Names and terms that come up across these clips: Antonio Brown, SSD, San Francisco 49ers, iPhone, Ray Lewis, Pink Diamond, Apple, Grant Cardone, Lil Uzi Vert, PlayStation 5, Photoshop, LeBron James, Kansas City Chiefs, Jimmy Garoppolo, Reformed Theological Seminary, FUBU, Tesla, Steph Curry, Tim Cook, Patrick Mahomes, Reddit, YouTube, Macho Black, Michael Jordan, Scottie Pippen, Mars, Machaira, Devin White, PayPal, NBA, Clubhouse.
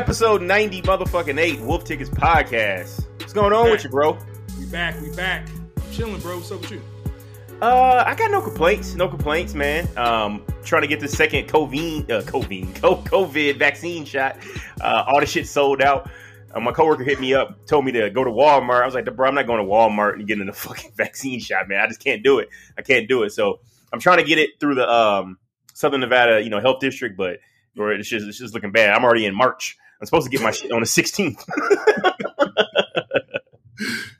Episode 90 motherfucking 8, Wolf Tickets Podcast. What's going on with you, bro? We back. I'm chilling, bro. What's up with you? I got no complaints, man. Trying to get the second COVID vaccine shot. All the shit sold out. My coworker hit me up, told me to go to Walmart. I was like, bro, I'm not going to Walmart and getting the fucking vaccine shot, man. I just can't do it. So I'm trying to get it through the Southern Nevada, Health District, but or it's just looking bad. I'm already in March. I'm supposed to get my shit on the 16th.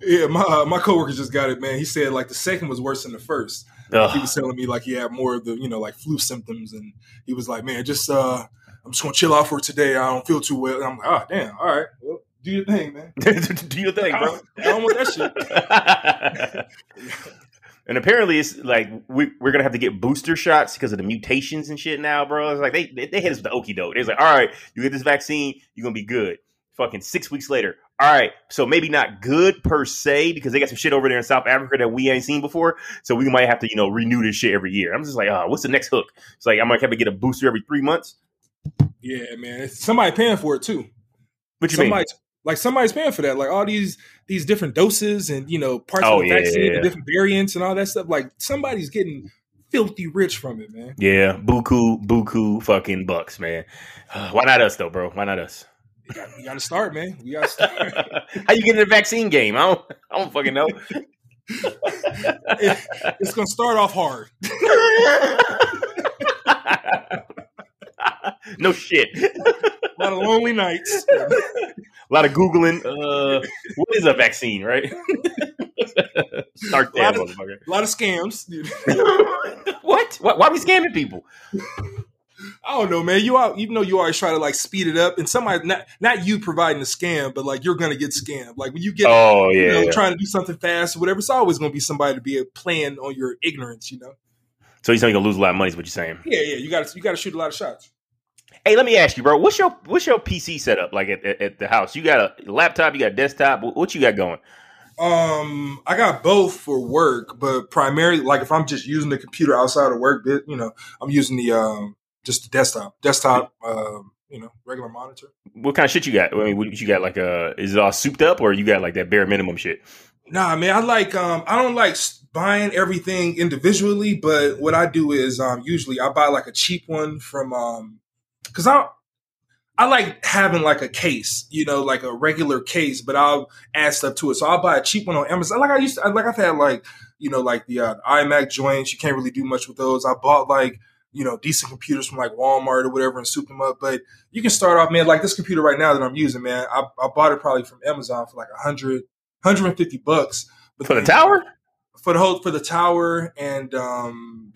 Yeah, my coworker just got it, man. He said like the second was worse than the first. Like, he was telling me like he had more of the flu symptoms, and he was like, man, just I'm just gonna chill out for today. I don't feel too well. And I'm like, oh damn, all right, well, do your thing, man. Do your thing, bro. I don't want that shit. And apparently it's like we're gonna have to get booster shots because of the mutations and shit now, bro. It's like they hit us with the okie doke. It's like, all right, you get this vaccine, you're gonna be good. Fucking 6 weeks later, all right, so maybe not good per se because they got some shit over there in South Africa that we ain't seen before. So we might have to renew this shit every year. I'm just like, oh, what's the next hook? It's like I might have to get a booster every 3 months. Yeah, man, it's somebody paying for it too. What you mean? Like somebody's paying for that, like all these different doses and parts of the vaccine, the different variants and all that stuff. Like somebody's getting filthy rich from it, man. Yeah, buku fucking bucks, man. Why not us though, bro? Why not us? You got to start, man. We got to start. How you get in the vaccine game? I don't fucking know. It's gonna start off hard. No shit. A lot of lonely nights. A lot of Googling. What is a vaccine, right? Start there, motherfucker. A lot of scams. What? Why are we scamming people? I don't know, man. Even though you always try to like speed it up, and somebody not you providing the scam, but like you're gonna get scammed. Like when you get trying to do something fast or whatever, it's always gonna be somebody to be playing on your ignorance, So you're saying you're gonna lose a lot of money, is what you're saying? Yeah, yeah. You gotta shoot a lot of shots. Hey, let me ask you, bro. What's your PC setup like at the house? You got a laptop? You got a desktop? What you got going? I got both for work, but primarily, like if I'm just using the computer outside of work, I'm using the just the desktop, regular monitor. What kind of shit you got? I mean, what you got? Like, is it all souped up, or you got like that bare minimum shit? Nah, man. I like I don't like buying everything individually, but what I do is usually I buy like a cheap one from. Because I like having like a case, like a regular case, but I'll add stuff to it. So I'll buy a cheap one on Amazon. I've had like, like the iMac joints. You can't really do much with those. I bought like, decent computers from like Walmart or whatever and souped them up. But you can start off, man, like this computer right now that I'm using, man, I bought it probably from Amazon for like $150. But for the tower? For the tower and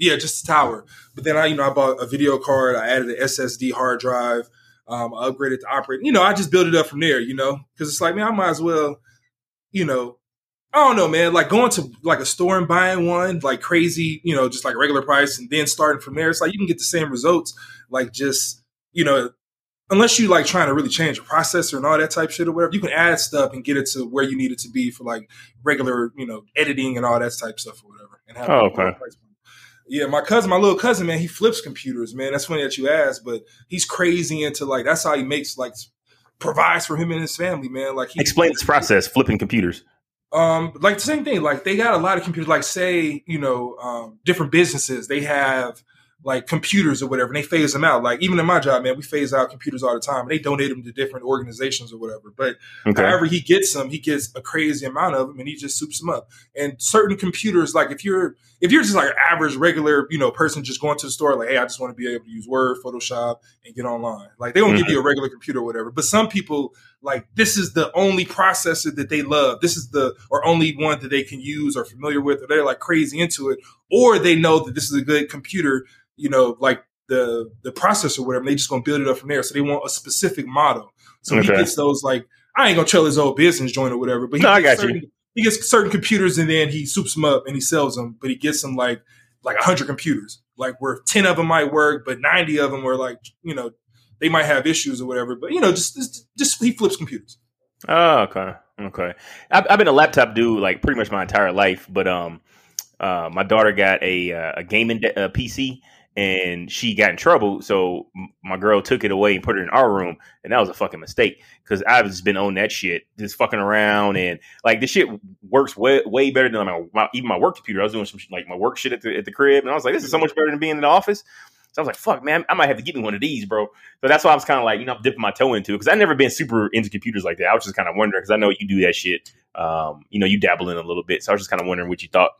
just the tower. But then I bought a video card. I added an SSD hard drive. I upgraded the operating. I just built it up from there. Because it's like, man, I might as well. I don't know, man. Like going to like a store and buying one like crazy. Just like regular price, and then starting from there. It's like you can get the same results. Like just unless you like trying to really change your processor and all that type shit or whatever, you can add stuff and get it to where you need it to be for like regular, editing and all that type stuff or whatever. And have okay. Yeah, my little cousin, man, he flips computers, man. That's funny that you asked, but he's crazy into like that's how he makes like provides for him and his family, man. Like explain this process, flipping computers. Like the same thing. Like they got a lot of computers. Like say, different businesses they have. Like computers or whatever, and they phase them out. Like even in my job, man, we phase out computers all the time, and they donate them to different organizations or whatever. But however he gets a crazy amount of them, and he just soups them up. And certain computers, like if you're just like an average, regular, person just going to the store, like, hey, I just want to be able to use Word, Photoshop, and get online. Like they don't give you a regular computer or whatever. But some people, like this is the only processor that they love. This is the only one that they can use or familiar with, or they're like crazy into it, or they know that this is a good computer. Like the processor or whatever, they just gonna build it up from there. So they want a specific model. So he gets those like I ain't gonna tell his old business joint or whatever, but he gets certain computers and then he soups them up and he sells them, but he gets them like 100 computers, like where 10 of them might work, but 90 of them are like, they might have issues or whatever. But just he flips computers. Oh, okay. I've been a laptop dude like pretty much my entire life, but my daughter got a gaming PC. and she got in trouble. So my girl took it away and put it in our room. And that was a fucking mistake, because I've just been on that shit, just fucking around. And like, this shit works way better than even my work computer. I was doing some shit, like my work shit at the crib. And I was like, this is so much better than being in the office. So I was like, fuck, man, I might have to get me one of these, bro. So that's why I was kind of like, I'm dipping my toe into it, because I've never been super into computers like that. I was just kind of wondering, because I know you do that shit. You dabble in a little bit. So I was just kind of wondering what you thought.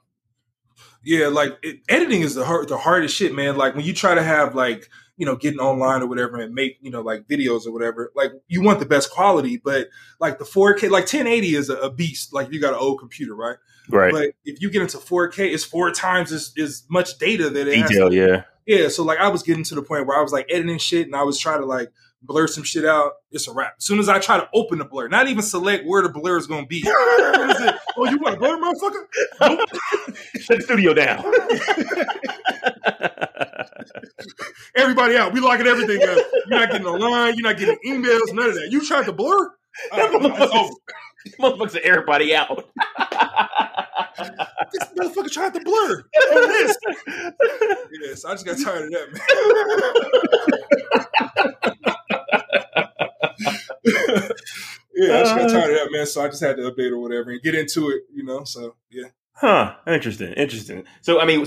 Yeah, like editing is the hardest shit, man. Like when you try to have getting online or whatever and make, videos or whatever, like you want the best quality, but like the 4K, like 1080 is a beast. Like if you got an old computer, right? Right. But if you get into 4K, it's 4 times as much data that it has. Detail, yeah. Yeah. So like I was getting to the point where I was like editing shit and I was trying to like blur some shit out. It's a wrap. As soon as I try to open the blur, not even select where the blur is going to be. Oh, you want to blur, motherfucker? Nope. Shut the studio down. Everybody out. We locking everything up. You're not getting online. You're not getting emails. None of that. You tried to blur? Motherfuckers are everybody out. This motherfucker tried to blur. Yes, yeah, so I just got tired of that, man. Yeah, I just got tired of that, man. So I just had to update or whatever and get into it, So yeah. Huh. Interesting. So what are you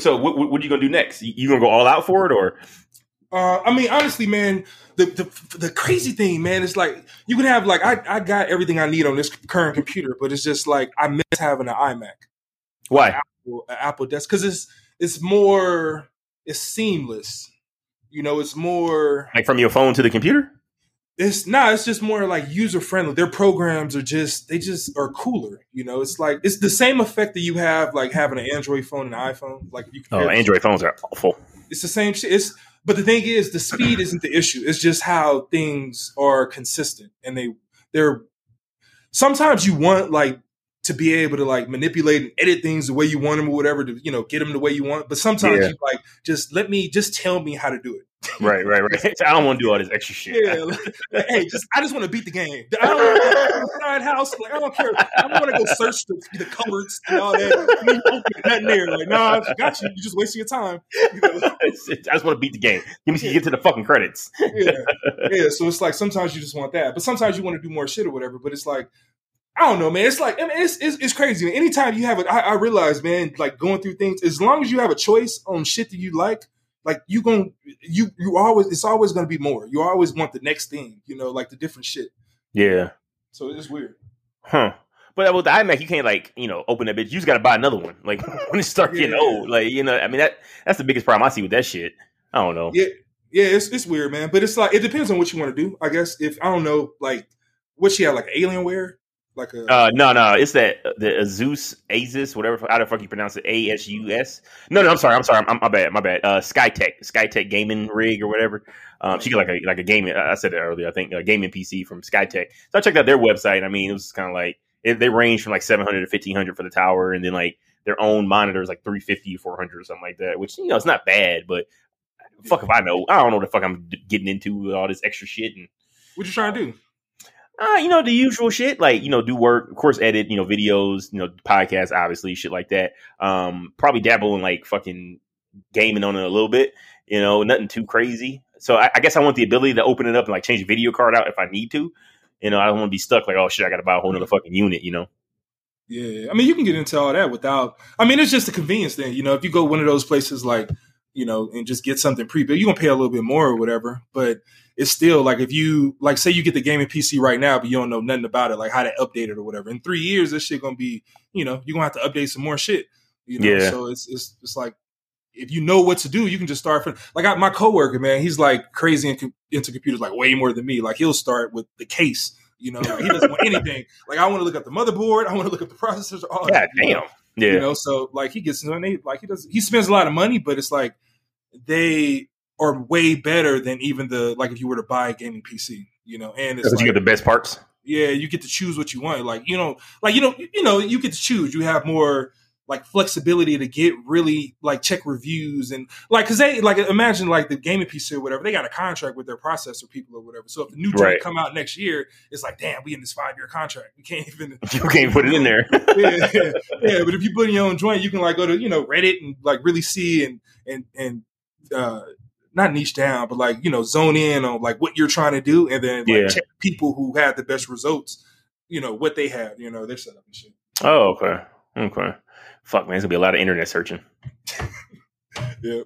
gonna do next? You gonna go all out for it, or? Honestly, man, the crazy thing, man, is like you can have like I got everything I need on this current computer, but it's just like I miss having an iMac. Why? An Apple desk, because it's seamless. It's more like from your phone to the computer. It's just more like user friendly. Their programs are they just are cooler. It's like it's the same effect that you have like having an Android phone and an iPhone. Like you compare Android phones are awful. It's the same shit. But the thing is, the speed isn't the issue. It's just how things are consistent, and they're sometimes you want like to be able to like manipulate and edit things the way you want them or whatever to get them the way you want. But sometimes you like just tell me how to do it. Right. I don't want to do all this extra shit. Yeah, I just want to beat the game. I don't want to go inside house. Like, I don't care. I don't want to go search the cupboards and all that. And open nothing there. Like, nah, I got you. You're just wasting your time. I just want to beat the game. Give me get to the fucking credits. Yeah. So it's like sometimes you just want that, but sometimes you want to do more shit or whatever. But it's like, I don't know, man. It's like, it's crazy. Man. Anytime you have it, I realize, man, like going through things. As long as you have a choice on shit that you like. Like it's always gonna be more. You always want the next thing, like the different shit. Yeah. So it's weird. Huh. But with the iMac, you can't open that bitch. You just gotta buy another one. Like when it starts getting old. Like, that's the biggest problem I see with that shit. I don't know. Yeah, it's weird, man. But it's like it depends on what you want to do, I guess. If I don't know, like what she had, like Alienware? Like a no, it's that the Asus, whatever, how the fuck you pronounce it, ASUS. No, I'm sorry, my bad. Skytech gaming rig or whatever. She got like a gaming. I said it earlier, I think a gaming PC from Skytech. So I checked out their website. It was kind of like they range from like $700 to $1,500 for the tower, and then like their own monitor is like $350, $400 or something like that. Which it's not bad, but fuck if I know. I don't know what the fuck I'm getting into with all this extra shit. And what you trying to do? The usual shit, like, do work, of course, edit, videos, podcasts, obviously, shit like that. Probably dabble in like fucking gaming on it a little bit, nothing too crazy. So I guess I want the ability to open it up and like change the video card out if I need to. I don't want to be stuck like, oh shit, I got to buy a whole nother fucking unit, Yeah. You can get into all that without, it's just a convenience thing. If you go one of those places like, and just get something pre-built, you're going to pay a little bit more or whatever, but it's still like if you like say you get the gaming PC right now, but you don't know nothing about it, like how to update it or whatever. In 3 years, this shit going to be, you're going to have to update some more shit. Yeah. So it's like if you know what to do, you can just start from like my coworker, man, he's like crazy into computers, like way more than me. Like he'll start with the case, like, he doesn't want anything. Like I want to look up the motherboard. I want to look up the processors. All that. Damn. Yeah. So like he gets like he spends a lot of money, but it's like they are way better than even like if you were to buy a gaming PC, and it's like, you get the best parts. Yeah. You get to choose what you want. You get to choose, you have more like flexibility to get really like check reviews and like, cause they like, imagine like the gaming PC or whatever, they got a contract with their processor people or whatever. So if the new joint come out next year, it's like, damn, we in this 5-year contract. We can't even put it in there. Yeah. But if you put in your own joint, you can like go to, Reddit and like really see and not niche down, but like, you know, zone in on like what you're trying to do, and then like check people who have the best results, you know, what they have, you know, their setup and shit. Oh, okay. Okay. Fuck, man, there's gonna be a lot of internet searching. Yeah.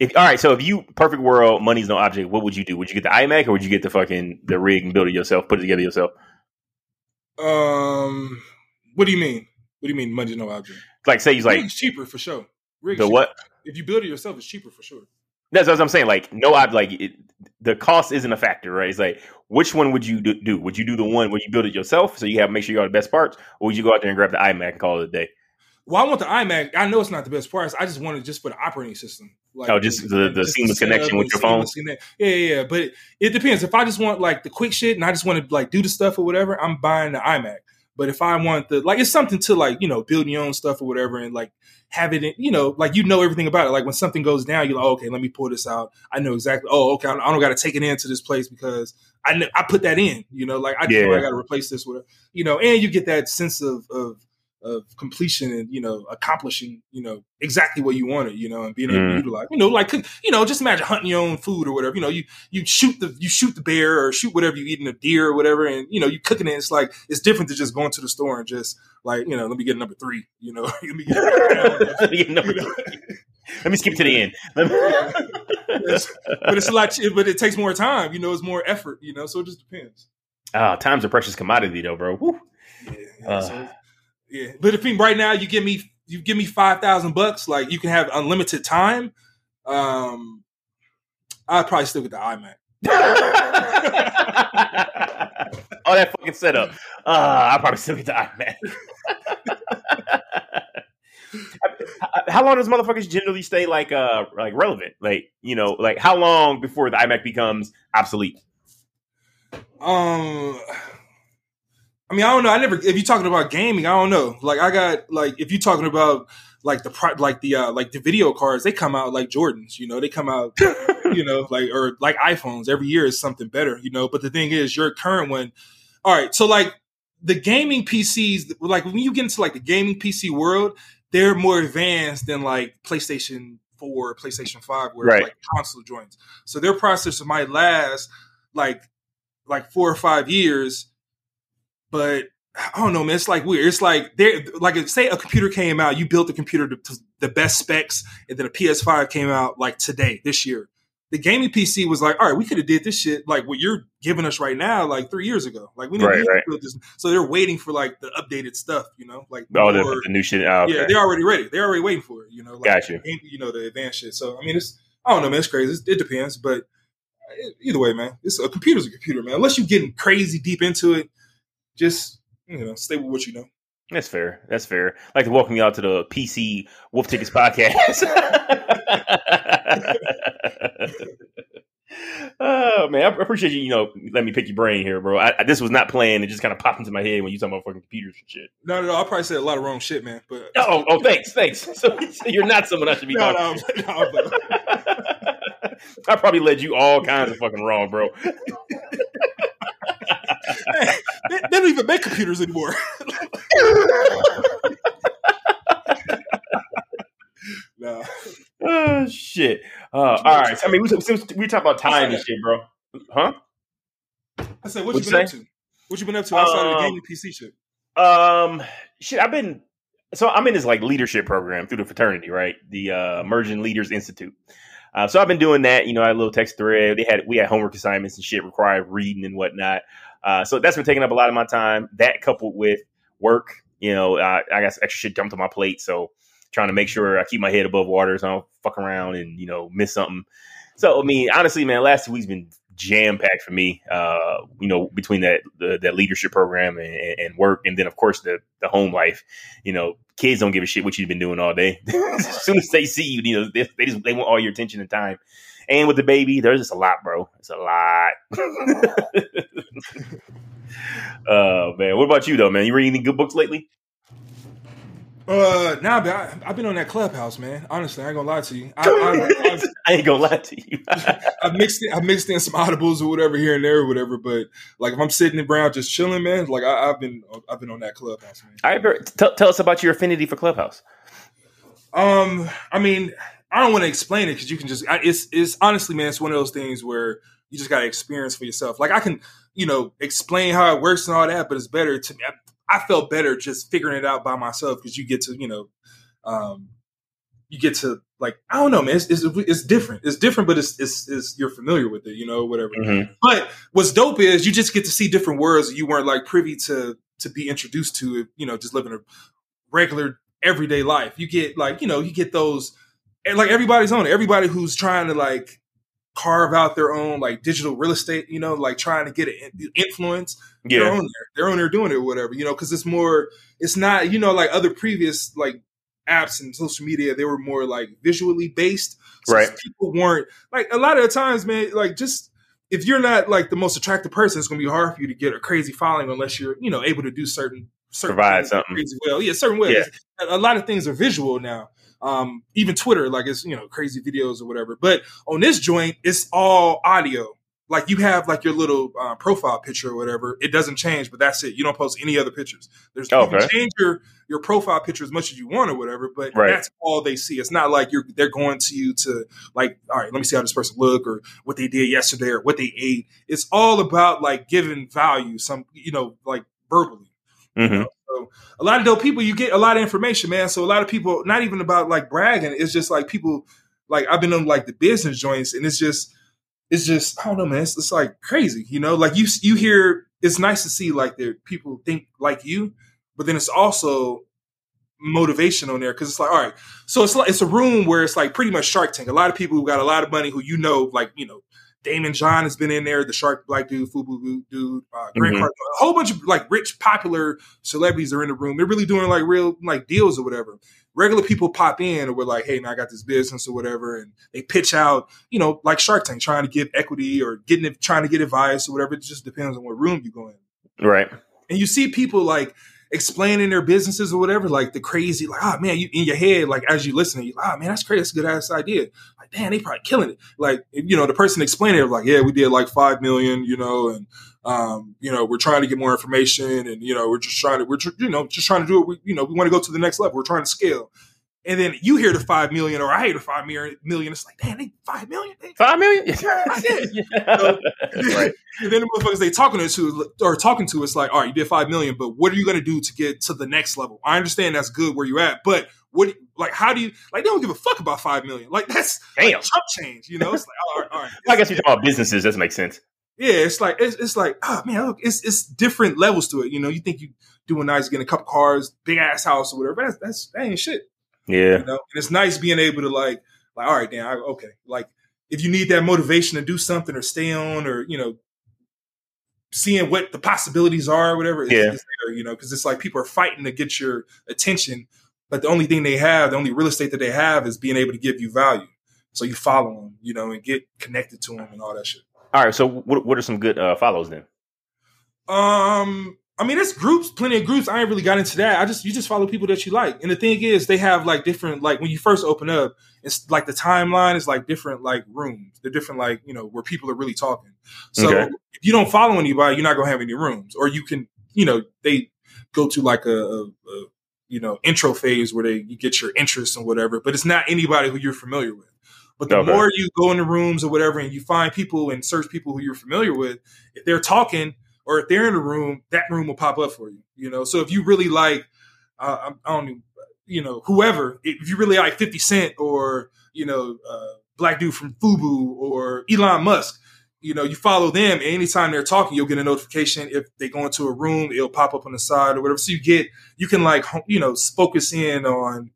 All right, so if you, perfect world, money's no object, what would you do? Would you get the iMac, or would you get the fucking, the rig and build it yourself, put it together yourself? What do you mean? What do you mean money's no object? Like, say he's like... Rig's cheaper, for sure. Rig's the cheaper. What? If you build it yourself, it's cheaper, for sure. That's what I'm saying. Like, no object, like, it, the cost isn't a factor, right? It's like, which one would you do? Would you do the one where you build it yourself, so you have, make sure you got the best parts, or would you go out there and grab the iMac and call it a day? Well, I want the iMac. I know it's not the best price. I just want it just for the operating system. Like, oh, just the seamless connection with your phone. Yeah. But it depends. If I just want like the quick shit and I just want to like do the stuff or whatever, I'm buying the iMac. But if I want the, like, it's something to like, you know, build your own stuff or whatever and like have it in, you know, like, you know everything about it. Like when something goes down, you're like, oh, okay, let me pull this out. I know exactly. Oh, okay. I don't got to take it into this place because I put that in, you know, like I just know I got to replace this with, you know, and you get that sense of completion and, you know, accomplishing, you know, exactly what you wanted, you know, and being able to utilize, you know, like, you know, just imagine hunting your own food or whatever, you know, you shoot the bear or shoot whatever you eating, a deer or whatever. And, you know, you cooking it. It's like, it's different than just going to the store and just like, you know, let me get number three, you know, let me skip to the end. But it's a lot, but it takes more time, you know, it's more effort, you know, so it just depends. Time's a precious commodity though, bro. Woo. Yeah, but if right now you give me $5,000, like you can have unlimited time, I'd probably stick with the iMac. All that fucking setup. I'd probably stick with the iMac. How long does motherfuckers generally stay like relevant? Like, you know, like how long before the iMac becomes obsolete? I mean, I don't know. If you're talking about gaming, I don't know. Like, I got, like, if you're talking about, like, the video cards, they come out like Jordans, you know? They come out, you know, like, or like iPhones. Every year is something better, you know? But the thing is, your current one, all right, so, like, the gaming PCs, like, when you get into, like, the gaming PC world, they're more advanced than, like, PlayStation 4, PlayStation 5, where it's, like, console joints. So their processor might last, like 4 or 5 years. But I don't know, man. It's like weird. It's like they're like, if, say a computer came out, you built the computer to the best specs, and then a PS5 came out like today, this year. The gaming PC was like, all right, we could have did this shit like what you're giving us right now, like 3 years ago. Like we didn't build this. So they're waiting for like the updated stuff, you know, like the new shit out. Yeah, they're already ready. They're already waiting for it, you know. Like, gotcha. You know, the advanced shit. So I mean, I don't know, man. It's crazy. It depends, but either way, man, it's a computer's a computer, man. Unless you're getting crazy deep into it. Just, you know, stay with what you know. That's fair. That's fair. I'd like to welcome y'all to the PC Wolf Tickets podcast. Oh, man. I appreciate you, you know, let me pick your brain here, bro. This was not planned. It just kind of popped into my head when you talking about fucking computers and shit. No. I probably said a lot of wrong shit, man. But thanks. So you're not someone I should be talking to. No. I probably led you all kinds of fucking wrong, bro. Hey, they don't even make computers anymore. No. Oh, shit. All right. I mean, we talk about time and shit, bro. Huh? I said, what you been up to? What you been up to outside of the gaming PC shit? Shit, I'm in this like leadership program through the fraternity, right? The Emerging Leaders Institute. So I've been doing that. You know, I had a little text thread. We had homework assignments and shit required reading and whatnot. So that's been taking up a lot of my time. That coupled with work, you know, I got some extra shit dumped on my plate. So trying to make sure I keep my head above water so I don't fuck around and, you know, miss something. So, I mean, honestly, man, last 2 weeks been jam-packed for me, you know, between that leadership program and work. And then, of course, the home life, you know, kids don't give a shit what you've been doing all day. As soon as they see you, you know, they want all your attention and time. And with the baby, there's just a lot, bro. It's a lot. Oh, man. What about you, though, man? You read any good books lately? Nah, but I've been on that Clubhouse, man. Honestly, I ain't gonna lie to you. I ain't gonna lie to you. I mixed in some audibles or whatever here and there or whatever. But like, if I'm sitting around just chilling, man, like I've been on that Clubhouse, man. All right, tell us about your affinity for Clubhouse. I mean, I don't want to explain it because you can just, it's honestly, man, it's one of those things where you just got to experience for yourself. Like I can, you know, explain how it works and all that, but it's better to me. I felt better just figuring it out by myself because you get to, you know, you get to like, I don't know, man, it's different. It's different, but it's you're familiar with it, you know, whatever. Mm-hmm. But what's dope is you just get to see different worlds you weren't like privy to be introduced to, you know, just living a regular everyday life. You get like, you know, you get those, and like everybody's on it. Everybody who's trying to like carve out their own like digital real estate, you know, like trying to get an influence. Yeah. They're on there. They're on there doing it or whatever, you know, because it's more, it's not, you know, like other previous like apps and social media, they were more like visually based. So right. People weren't like a lot of the times, man, like just if you're not like the most attractive person, it's going to be hard for you to get a crazy following unless you're, you know, able to do certain provide something crazy well. Yeah, certain ways. Yeah. A lot of things are visual now. Even Twitter, like it's, you know, crazy videos or whatever. But on this joint, it's all audio. Like you have like your little profile picture or whatever. It doesn't change, but that's it. You don't post any other pictures. There's you can change your profile picture as much as you want or whatever, but that's all they see. It's not like they're going to you to like, all right, let me see how this person look or what they did yesterday or what they ate. It's all about like giving value, some, you know, like verbally. Mm-hmm. You know? So a lot of dope people, you get a lot of information, man. So a lot of people, not even about like bragging. It's just like people, like I've been on like the business joints and it's just, I don't know, man. It's like crazy, you know, like you hear, it's nice to see like there people think like you, but then it's also motivation on there. Cause it's like, all right. So it's like, it's a room where it's like pretty much Shark Tank. A lot of people who got a lot of money who, you know, like, you know, Damon John has been in there, the Shark Black dude, FUBU dude, Grant Cardone, a whole bunch of like rich, popular celebrities are in the room. They're really doing like real like deals or whatever. Regular people pop in and we're like, hey, man, I got this business or whatever. And they pitch out, you know, like Shark Tank, trying to give equity or trying to get advice or whatever. It just depends on what room you go in. Right. And you see people like explaining their businesses or whatever, like the crazy, like, oh, man, you in your head, like as you listen, you like, oh, man, that's crazy. That's a good ass idea. Like, damn, they probably killing it. Like, you know, the person explaining it, like, yeah, we did like 5 million, you know, and, you know, we're trying to get more information and, you know, we're just trying to do it. We want to go to the next level. We're trying to scale. And then you hear the 5 million or I hear the 5 million. It's like, damn, they 5 million? 5 million? Yeah, I did. Yeah. So, right. And then the motherfuckers they talking to, it's like, all right, you did 5 million, but what are you going to do to get to the next level? I understand that's good where you're at, but what, like, how do you, like, they don't give a fuck about 5 million. Like, that's damn. Like, chump change, you know? It's like, all right. I guess you're talking about businesses. That makes sense. Yeah, it's like, oh, man, look, it's different levels to it. You know, you think you doing nice, getting a couple cars, big ass house or whatever. That ain't shit. Yeah, you know? And it's nice being able to like, all right, damn, okay. Like, if you need that motivation to do something or stay on, or you know, seeing what the possibilities are, or whatever. It's there, you know, because it's like people are fighting to get your attention, but the only thing they have, the only real estate that they have, is being able to give you value. So you follow them, you know, and get connected to them and all that shit. All right. So what are some good follows then? I mean, it's groups, plenty of groups. I ain't really got into that. You just follow people that you like. And the thing is, they have like different, like when you first open up, it's like the timeline is like different, like rooms. They're different, like, you know, where people are really talking. So if you don't follow anybody, you're not going to have any rooms, or you can, you know, they go to like a you know, intro phase where you get your interests and whatever, but it's not anybody who you're familiar with. But the more you go into rooms or whatever, and you find people and search people who you're familiar with, if they're talking, or if they're in a room, that room will pop up for you, you know? So if you really like, I don't know, you know, whoever, if you really like 50 Cent or, you know, black dude from FUBU or Elon Musk, you know, you follow them. And anytime they're talking, you'll get a notification. If they go into a room, it'll pop up on the side or whatever. So you can like, you know, focus in on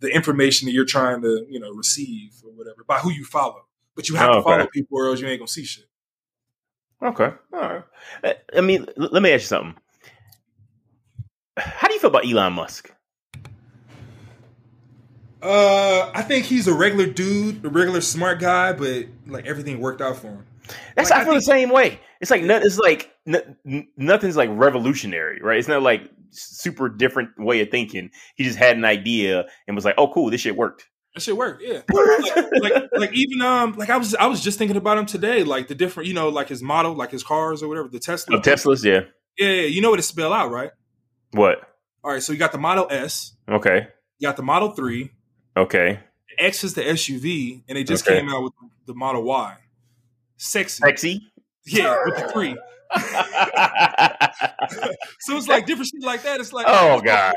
the information that you're trying to, you know, receive or whatever by who you follow. But you have to follow people or else you ain't gonna see shit. Okay. All right. I mean, let me ask you something. How do you feel about Elon Musk? I think he's a regular dude, a regular smart guy, but like everything worked out for him. That's like, I feel the same way. It's like nothing's like revolutionary, right? It's not like super different way of thinking. He just had an idea and was like, "Oh, cool, this shit worked." That shit worked, yeah. like even like I was just thinking about him today, like the different, you know, like his model, like his cars or whatever, the Tesla. Oh, Teslas, yeah. Yeah, you know what it spell out, right? What? All right, so you got the Model S. Okay. You got the Model 3. Okay. X is the SUV, and they just came out with the Model Y. Sexy? Yeah, with the 3. So it's like different shit like that. It's like, oh God,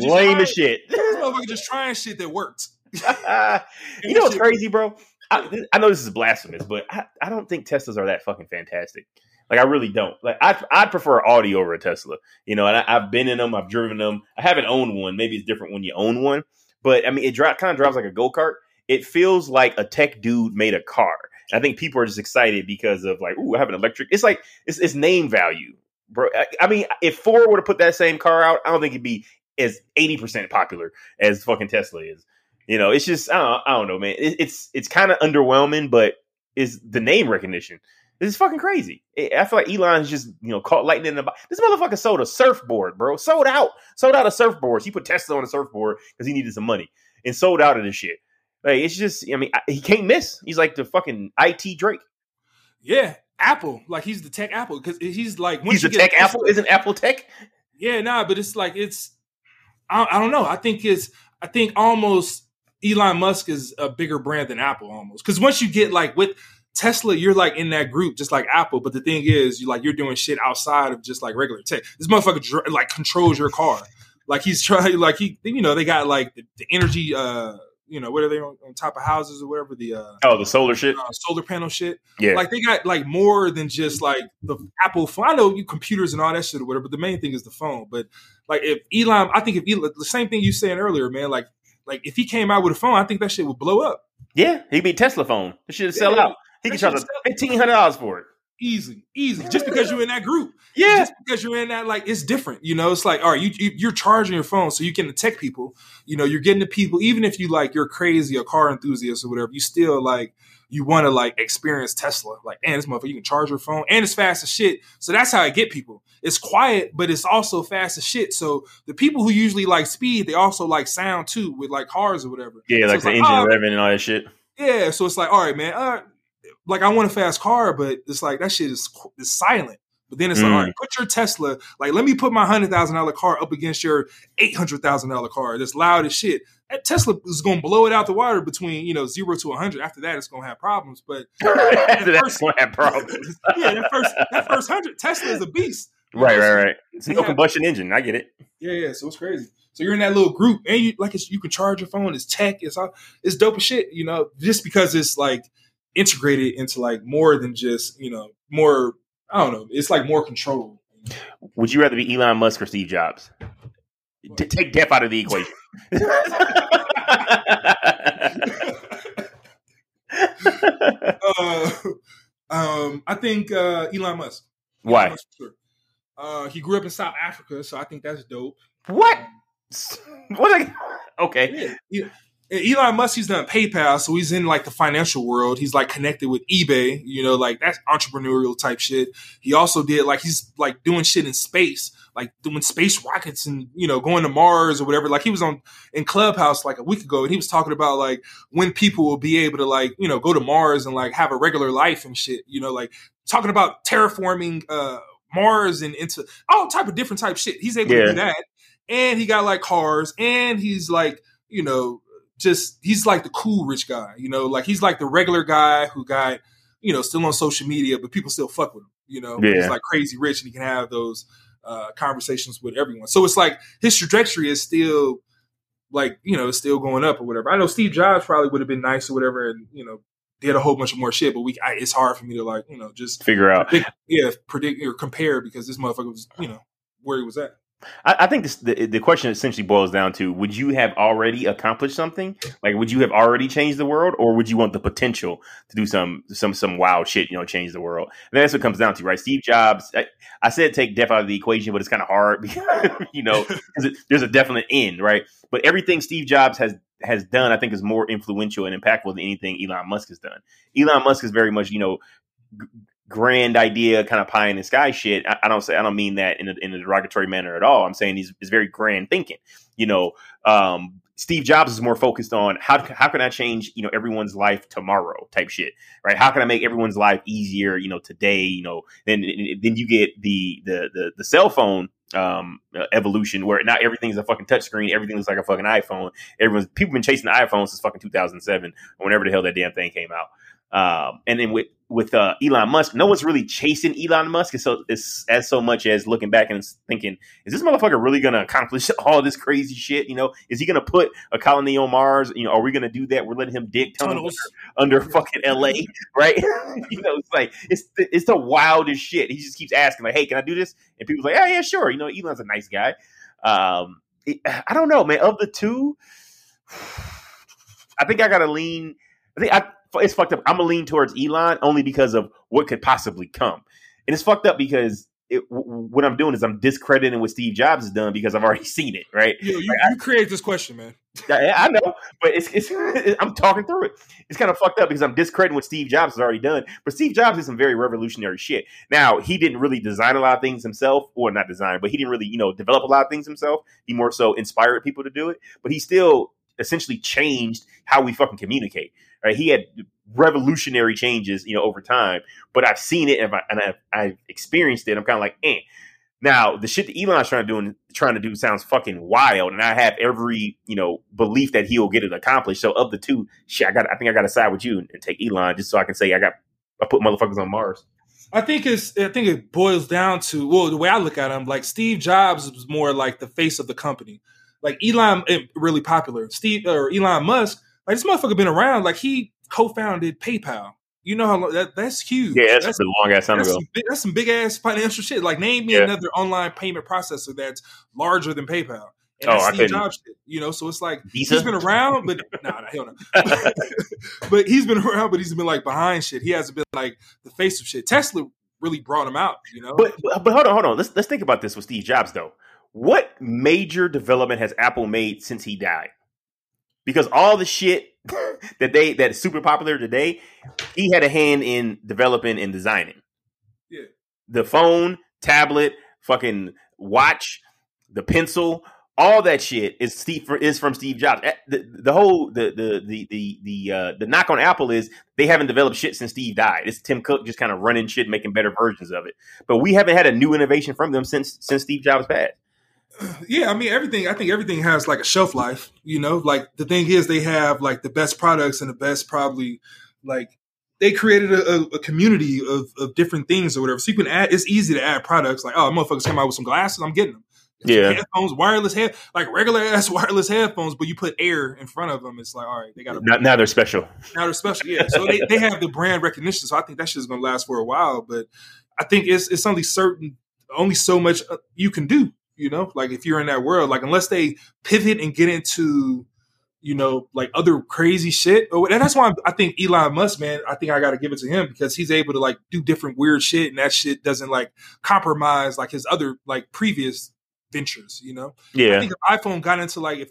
lame as shit. This motherfucker just trying shit that works. You know what's crazy, bro? I know this is blasphemous, but I don't think Teslas are that fucking fantastic. Like, I really don't. Like, I'd prefer Audi over a Tesla, you know, and I've been in them. I've driven them. I haven't owned one. Maybe it's different when you own one. But, I mean, it kind of drives like a go-kart. It feels like a tech dude made a car. And I think people are just excited because of, like, ooh, I have an electric. It's like, it's name value, bro. I mean, if Ford were to put that same car out, I don't think it'd be as 80% popular as fucking Tesla is. You know, it's just, I don't know, man. It's kind of underwhelming, but it's the name recognition. This is fucking crazy. I feel like Elon's just, you know, caught lightning in the box. This motherfucker sold a surfboard, bro. Sold out a surfboard. He put Tesla on a surfboard because he needed some money and sold out of this shit. Like, it's just, I mean, he can't miss. He's like the fucking IT Drake. Yeah, Apple. Like, he's the tech Apple because he's like, once he's the tech Apple. Isn't Apple tech? Yeah, nah, but it's like I don't know. I think almost Elon Musk is a bigger brand than Apple almost because once you get like with Tesla, you're like in that group, just like Apple. But the thing is, you're doing shit outside of just like regular tech. This motherfucker like controls your car. Like he's trying, like they got like the energy, what are they on top of houses or whatever? The solar shit, solar panel shit. Yeah, like they got like more than just like the Apple phone. I know you computers and all that shit or whatever, but the main thing is the phone. But like if Elon, I think if Elon, the same thing you saying earlier, man. Like if he came out with a phone, I think that shit would blow up. Yeah, he'd be Tesla phone. This shit would sell out. He can charge $1,500 for it. Easy. Just because you're in that group. Yeah. Just because you're in that, like, it's different. You know, it's like, all right, you're charging your phone so you can tech people. You know, you're getting to people, even if you, like, you're crazy, a car enthusiast or whatever, you still, like, you want to, like, experience Tesla. Like, man, this motherfucker, you can charge your phone, and it's fast as shit. So that's how I get people. It's quiet, but it's also fast as shit. So the people who usually like speed, they also like sound, too, with, like, cars or whatever. Yeah, so like the engine revving and all that shit. Yeah, so it's like, all right, man, like I want a fast car, but it's like that shit is silent. But then it's like, all right, put your Tesla. Like, let me put my $100,000 car up against your $800,000 car. That's loud as shit. That Tesla is gonna blow it out the water between 0 to 100. After that, it's gonna have problems. But yeah, that first 100, Tesla is a beast. Right. It's no combustion engine. I get it. Yeah. So it's crazy. So you're in that little group, and you like you can charge your phone. It's tech. It's dope as shit. You know, just because it's like integrated into like more than just, more, I don't know. It's like more control. Would you rather be Elon Musk or Steve Jobs? Take death out of the equation. I think Elon Musk. Why? Elon Musk, sure. He grew up in South Africa, so I think that's dope. What? Okay. Yeah. And Elon Musk, he's done PayPal, so he's in, like, the financial world. He's, like, connected with eBay, like, that's entrepreneurial type shit. He also did, like, he's, like, doing shit in space, like, doing space rockets and, going to Mars or whatever. Like, he was in Clubhouse, like, a week ago, and he was talking about, like, when people will be able to, like, go to Mars and, like, have a regular life and shit, like, talking about terraforming Mars and into all type of different type shit. He's able to do that. And he got, like, cars, and he's, like, he's like the cool rich guy, like he's like the regular guy who got, still on social media, but people still fuck with him, He's like crazy rich and he can have those conversations with everyone. So it's like his trajectory is still like, it's still going up or whatever. I know Steve Jobs probably would have been nice or whatever and, did a whole bunch of more shit, but it's hard for me to like, just figure out, predict or compare because this motherfucker was, where he was at. I think the question essentially boils down to: would you have already accomplished something? Like, would you have already changed the world, or would you want the potential to do some wild shit? Change the world. And that's what it comes down to, right? Steve Jobs. I said take death out of the equation, but it's kind of hard because there's a definite end, right? But everything Steve Jobs has done, I think, is more influential and impactful than anything Elon Musk has done. Elon Musk is very much, grand idea, kind of pie in the sky shit. I don't mean that in a derogatory manner at all. I'm saying it's very grand thinking. Steve Jobs is more focused on how can I change, you know, everyone's life tomorrow type shit, right? How can I make everyone's life easier, you know, today, you know, then you get the cell phone evolution where not everything's a fucking touchscreen. Everything looks like a fucking iPhone. People been chasing the iPhone since fucking 2007 or whenever the hell that damn thing came out. And then with Elon Musk, no one's really chasing Elon Musk so much as looking back and thinking, is this motherfucker really going to accomplish all this crazy shit? You know, is he going to put a colony on Mars? You know, are we going to do that? We're letting him dig tunnels under fucking LA, right? You know, it's like, it's the wildest shit. He just keeps asking like, hey, can I do this? And people's like, oh yeah, sure. You know, Elon's a nice guy. I don't know, man. Of the two, I think I got to lean. It's fucked up. I'm gonna lean towards Elon only because of what could possibly come, and it's fucked up because what I'm doing is I'm discrediting what Steve Jobs has done because I've already seen it, right? You create this question, man. I know, but I'm talking through it. It's kind of fucked up because I'm discrediting what Steve Jobs has already done. But Steve Jobs did some very revolutionary shit. Now, he didn't really design a lot of things himself, or not design, but he didn't really, you know, develop a lot of things himself. He more so inspired people to do it, but he still essentially changed how we fucking communicate. Right? He had revolutionary changes, you know, over time, but I've seen it and I've experienced it. I'm kind of like, eh. Now the shit that Elon's trying to do sounds fucking wild, and I have every, you know, belief that he'll get it accomplished. So of the two, shit, I think I got to side with you and take Elon just so I can say I put motherfuckers on Mars. I think it boils down to, well, the way I look at him, like Steve Jobs was more like the face of the company. Like Elon, really popular. Elon Musk, like this motherfucker been around. Like he co-founded PayPal. You know how long, that's huge. Yeah, that's a long ass time ago. That's some big ass financial shit. Like name me another online payment processor that's larger than PayPal. And that's Steve Jobs shit. You know, so it's like Visa? He's been around, but hell no. But he's been around, but he's been like behind shit. He hasn't been like the face of shit. Tesla really brought him out. You know, but hold on. Let's think about this with Steve Jobs though. What major development has Apple made since he died? Because all the shit that is super popular today, he had a hand in developing and designing. Yeah. The phone, tablet, fucking watch, the pencil, all that shit is from Steve Jobs. The knock on Apple is they haven't developed shit since Steve died. It's Tim Cook just kind of running shit, making better versions of it. But we haven't had a new innovation from them since Steve Jobs passed. Yeah, I mean, I think everything has like a shelf life, you know, like the thing is they have like the best products and the best, probably, like they created a community of different things or whatever. So you can add, it's easy to add products like, oh, motherfuckers come out with some glasses, I'm getting them. Yeah. Headphones, regular ass wireless headphones, but you put air in front of them. It's like, all right, they got to. Now they're special. Now they're special. Yeah. So they have the brand recognition. So I think that shit's going to last for a while, but I think it's only so much you can do. You know, like if you're in that world, like unless they pivot and get into, you know, like other crazy shit. And that's why I think Elon Musk, man, I think I got to give it to him because he's able to like do different weird shit. And that shit doesn't like compromise like his other like previous ventures, you know? Yeah. I think if iPhone got into like,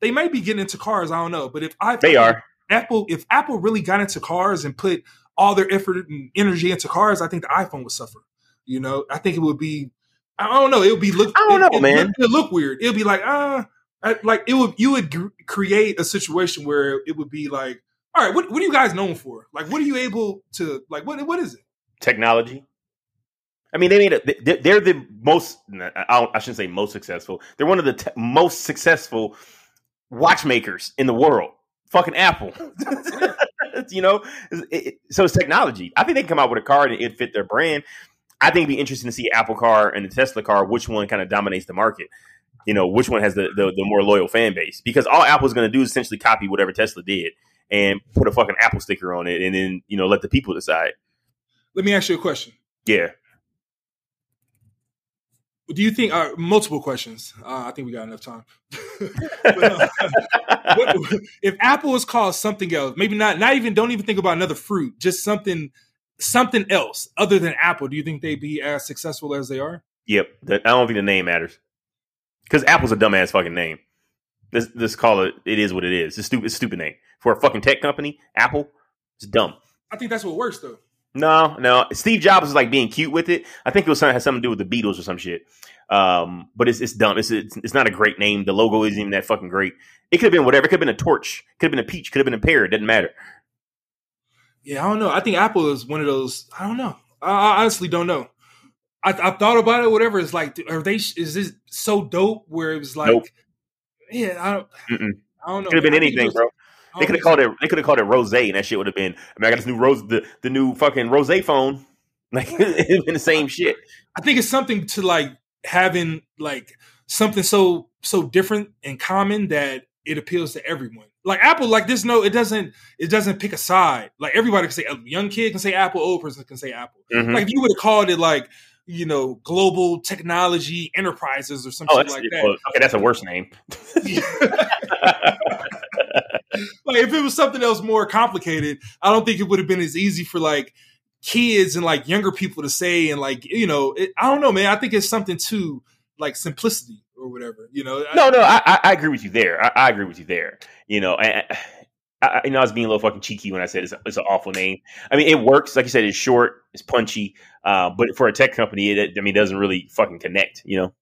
they might be getting into cars. I don't know. But if Apple really got into cars and put all their effort and energy into cars, I think the iPhone would suffer. You know, I think it would be. I don't know. It would be look. I don't know, man. It'd look weird. It'd be like you would create a situation where it would be like, all right, what are you guys known for? Like, what are you able to like? What is it? Technology. I mean, they're the most. I shouldn't say most successful. They're one of the most successful watchmakers in the world. Fucking Apple. You know. So it's technology. I think they can come out with a car and it fit their brand. I think it'd be interesting to see Apple car and the Tesla car, which one kind of dominates the market, you know, which one has the more loyal fan base, because all Apple's going to do is essentially copy whatever Tesla did and put a fucking Apple sticker on it and then, you know, let the people decide. Let me ask you a question. Yeah. Do you think multiple questions? I think we got enough time. If Apple is called something else, maybe don't even think about another fruit, just something else other than Apple, do you think they'd be as successful as they are? Yep. I don't think the name matters. Because Apple's a dumbass fucking name. Let's call it, it is what it is. It's a stupid name. For a fucking tech company, Apple, it's dumb. I think that's what works, though. No. Steve Jobs was like being cute with it. I think it was had something to do with the Beatles or some shit. But it's dumb. It's not a great name. The logo isn't even that fucking great. It could have been whatever. It could have been a torch. Could have been a peach. Could have been a pear. It doesn't matter. Yeah, I don't know. I think Apple is one of those. I don't know. I honestly don't know. I've thought about it. Whatever. It's like, are they? Is this so dope? Where it was like, nope. Yeah, I don't know. Could have been anything, bro. They could have called it. They could have called it Rose, and that shit would have been. I mean, I got this new Rose, the new fucking Rose phone. Like it's been the same shit. I think it's something to like having like something so different and common that it appeals to everyone. Like Apple, like this. No, it doesn't pick a side. Like everybody can say, a young kid can say Apple, old person can say Apple. Mm-hmm. Like if you would have called it like, you know, Global Technology Enterprises or something like that. Well, okay, that's a worse name. Like if it was something else more complicated, I don't think it would have been as easy for like kids and like younger people to say, and like, you know, I don't know, man. I think it's something to like simplicity or whatever, you know. I agree with you there. I agree with you there. You know, I was being a little fucking cheeky when I said it's an awful name. I mean, it works. Like you said, it's short, it's punchy, but for a tech company, it doesn't really fucking connect, you know?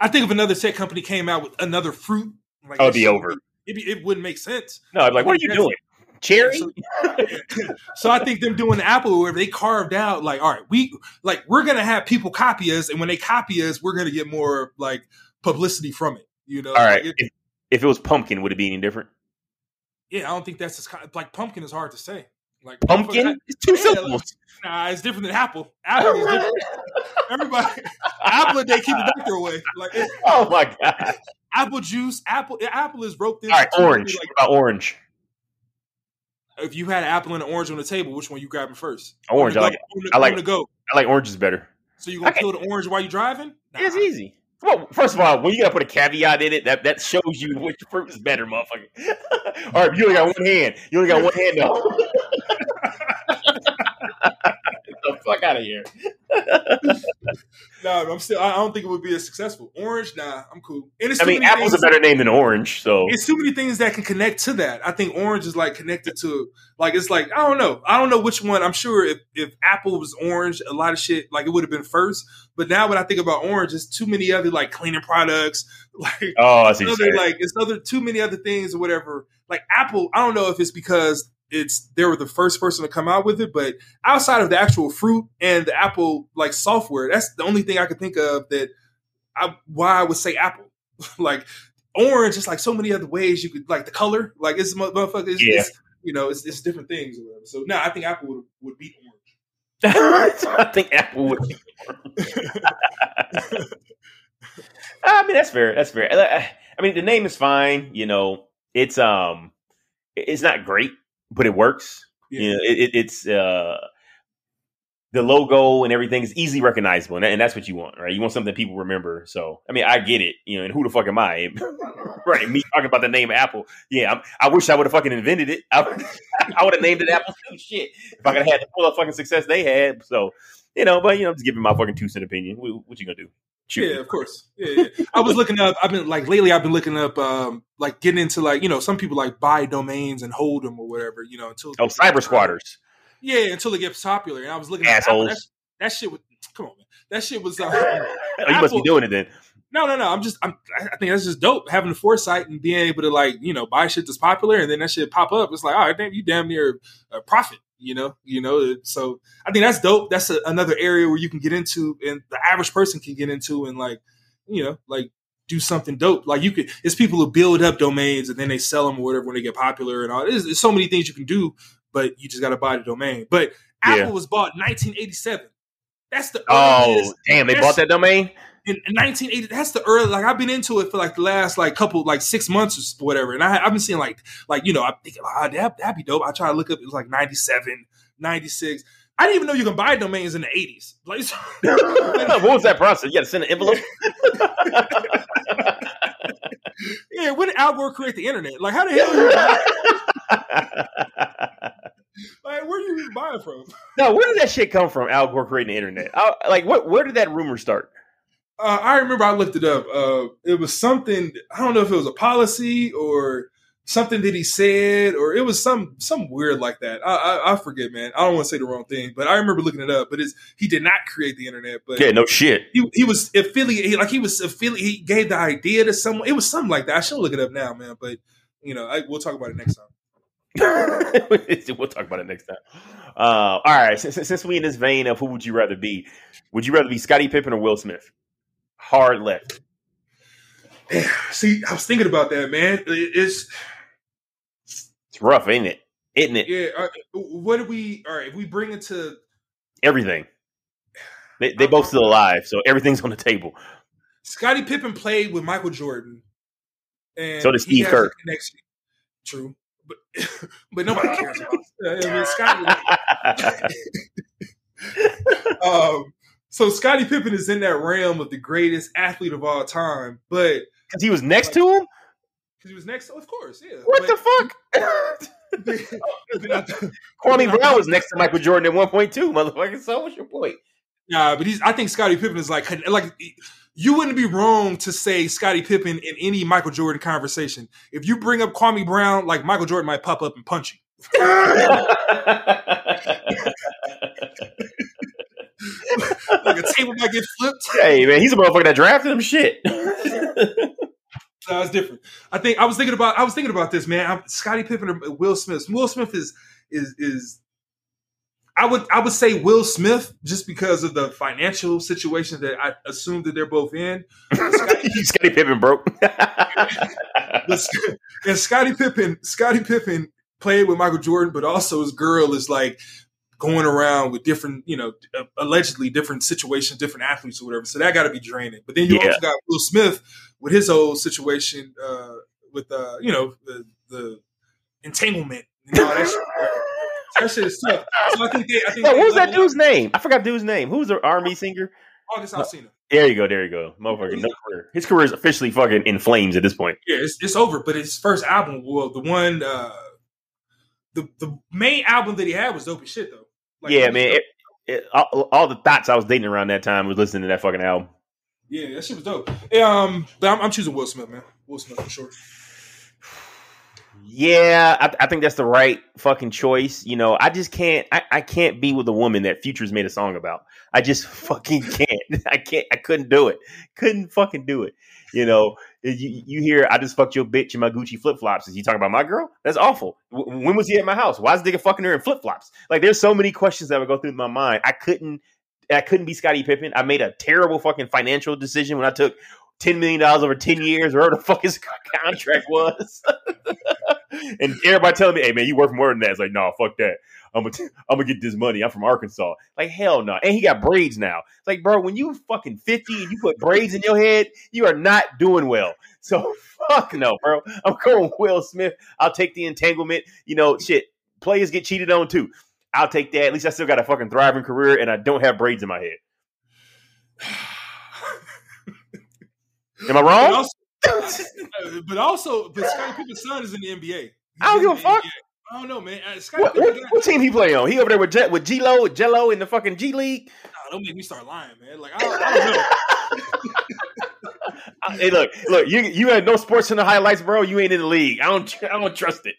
I think if another tech company came out with another fruit, like, it'd be over. It wouldn't make sense. No, I'd be like, what are you doing? Cherry? So I think them doing the Apple, where they carved out, like, all right, we're going to have people copy us, and when they copy us, we're going to get more, like, publicity from it, you know? All right. Like, if it was pumpkin, would it be any different? Yeah, I don't think that's like pumpkin is hard to say. Like pumpkin, it's too simple. Like, nah, it's different than apple. Apple is different. Everybody, apple, they keep the doctor away. Like, oh my god, apple juice. Apple is broke. This. All right, orange. Like, what about orange? If you had an apple and an orange on the table, which one you grabbing first? Orange. I like oranges better. So you gonna kill the orange while you driving? Nah. It's easy. Well, first of all, when you gotta put a caveat in it, that shows you which fruit is better, motherfucker. All right, you only got one hand. You only got one hand though. Get the fuck out of here. No, I'm still. I don't think it would be as successful. Orange, nah, I'm cool. And it's Apple's a better name than orange, so it's too many things that can connect to that. I think orange is like connected to like it's like I don't know which one. I'm sure if Apple was orange, a lot of shit like it would have been first. But now when I think about orange, there's too many other like cleaning products, like too many other things or whatever. Like Apple, I don't know if it's because they were the first person to come out with it, but outside of the actual fruit and the Apple like software, that's the only thing I could think of why I would say Apple. Like orange, it's like so many other ways you could like the color, like it's motherfucker. It's different things or whatever. So no, I think Apple would beat orange. I think Apple would be I mean, that's fair. I mean, the name is fine. You know, it's not great, but it works. Yeah. You know, it's the logo and everything is easily recognizable. And that's what you want, right? You want something that people remember. So, I mean, I get it, you know, and who the fuck am I? Right. Me talking about the name Apple. Yeah. I wish I would have fucking invented it. I would have named it Apple too. Shit. If I could have had the full of fucking success they had. So, you know, but, you know, I'm just giving my fucking 2 cent opinion. What you gonna do? Shoot. Yeah, of course. Yeah. I was looking up, I've been looking up, like getting into like, you know, some people like buy domains and hold them or whatever, you know, until. Oh, cyber squatters. Yeah, until it gets popular. And I was looking at Apple. That shit was, come on, man. That shit was. You must be doing it then. No. I think that's just dope. Having the foresight and being able to like, you know, buy shit that's popular and then that shit pop up. It's like, all right, damn, you damn near a profit. You know, so I think that's dope. That's another area where you can get into and the average person can get into and like, you know, like do something dope. Like you could, it's people who build up domains and then they sell them or whatever when they get popular and all. There's so many things you can do, but you just got to buy the domain. But Apple was bought in 1987. That's the earliest. Damn, they bought that domain? In 1980, that's the early. Like I've been into it for like the last like couple like 6 months or whatever, and I've been seeing like you know I'm thinking that'd be dope. I try to look up, it was like 97, 96. I didn't even know you can buy domains in the 80s. Like, what was that process? You got to send an envelope. Yeah, when did Al Gore create the internet? Like how the hell? Like where you even buy it from? No, where did that shit come from? Al Gore creating the internet? Where did that rumor start? I remember I looked it up. It was something, I don't know if it was a policy or something that he said, or it was some weird like that. I forget, man. I don't want to say the wrong thing, but I remember looking it up. But he did not create the internet. But yeah, no shit. He was affiliated. Like he was affiliated. He gave the idea to someone. It was something like that. I should look it up now, man. But we'll talk about it next time. We'll talk about it next time. All right. Since we in this vein of who would you rather be? Would you rather be Scottie Pippen or Will Smith? Hard left. See, I was thinking about that, man. It's rough, ain't it? Isn't it? Yeah. All right. If we bring it to everything, they both still alive, so everything's on the table. Scottie Pippen played with Michael Jordan, and so did Steve Kerr. True, but nobody cares about it. I mean, Scottie. So Scottie Pippen is in that realm of the greatest athlete of all time, but because he was next to him. Of course, yeah. What the fuck? Kwame Brown was next to Michael Jordan at 1.2, motherfucker. So what's your point? Nah, but I think Scottie Pippen is like you wouldn't be wrong to say Scottie Pippen in any Michael Jordan conversation. If you bring up Kwame Brown, like Michael Jordan might pop up and punch you. Like a table might get flipped. Hey man, he's a motherfucker that drafted him. Shit. No, it's different. I was thinking about this, man. Scottie Pippen or Will Smith. Will Smith is I would say Will Smith just because of the financial situation that I assume that they're both in. Scottie Pippen broke. And Scottie Pippen played with Michael Jordan, but also his girl is like going around with different, allegedly different situations, different athletes or whatever. So that got to be draining. But then you also got Will Smith with his whole situation with the entanglement and all that shit. That shit is tough. So I think what was that dude's name? I forgot dude's name. Who's the R&B singer? August Alsina. There you go. Motherfucker. No career. His career is officially fucking in flames at this point. Yeah, it's over. But his first album, well, the one, the main album that he had was dope as shit, though. Like, yeah, man. All the thoughts I was dating around that time was listening to that fucking album. Yeah, that shit was dope. But I'm choosing Will Smith, man. Will Smith for sure. Yeah, I think that's the right fucking choice. I just can't. I can't be with a woman that Future's made a song about. I just fucking can't. I couldn't do it. Couldn't fucking do it. You hear, I just fucked your bitch in my Gucci flip flops. Is he talking about my girl? That's awful. When was he at my house? Why is this nigga fucking her in flip flops? Like, there's so many questions that would go through my mind. I couldn't be Scottie Pippen. I made a terrible fucking financial decision when I took $10 million over 10 years, whatever the fuck his contract was. And everybody telling me, hey, man, you worth more than that. It's like, no, fuck that. I'm going to get this money. I'm from Arkansas. Like, hell no. And he got braids now. It's like, bro, when you fucking 50 and you put braids in your head, you are not doing well. So fuck no, bro. I'm going Will Smith. I'll take the entanglement. Shit, players get cheated on too. I'll take that. At least I still got a fucking thriving career and I don't have braids in my head. Am I wrong? But Scottie Pippen's son is in the NBA. I don't give a fuck. NBA. I don't know, man. What team he play on? He over there with Jello in the fucking G League. Nah, don't make me start lying, man. Like I don't know. Hey, look, you had no sports in the highlights, bro. You ain't in the league. I don't trust it.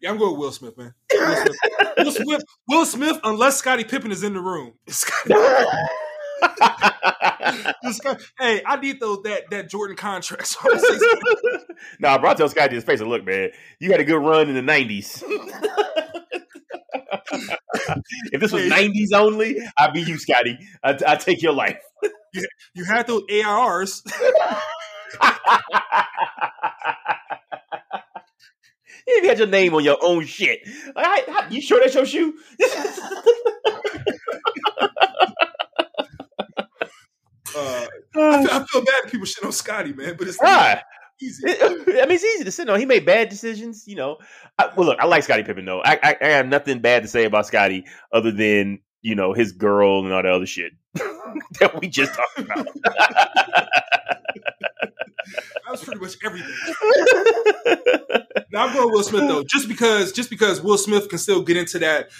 Yeah, I'm going with Will Smith, man. Will Smith, unless Scottie Pippen is in the room. Hey, I need that Jordan contract. Nah, bro, I tell Scottie to his face, look, man, you had a good run in the 90s. If this was 90s only, I'd be you, Scottie. I take your life. You had those AIRs. You got your name on your own shit. You sure that's your shoe? I feel bad people shit on Scottie, man, but it's easy. It's easy to sit on. He made bad decisions, I like Scottie Pippen, though. I have nothing bad to say about Scottie other than, his girl and all the other shit that we just talked about. That was pretty much everything. Now I'm going Will Smith, though, just because Will Smith can still get into that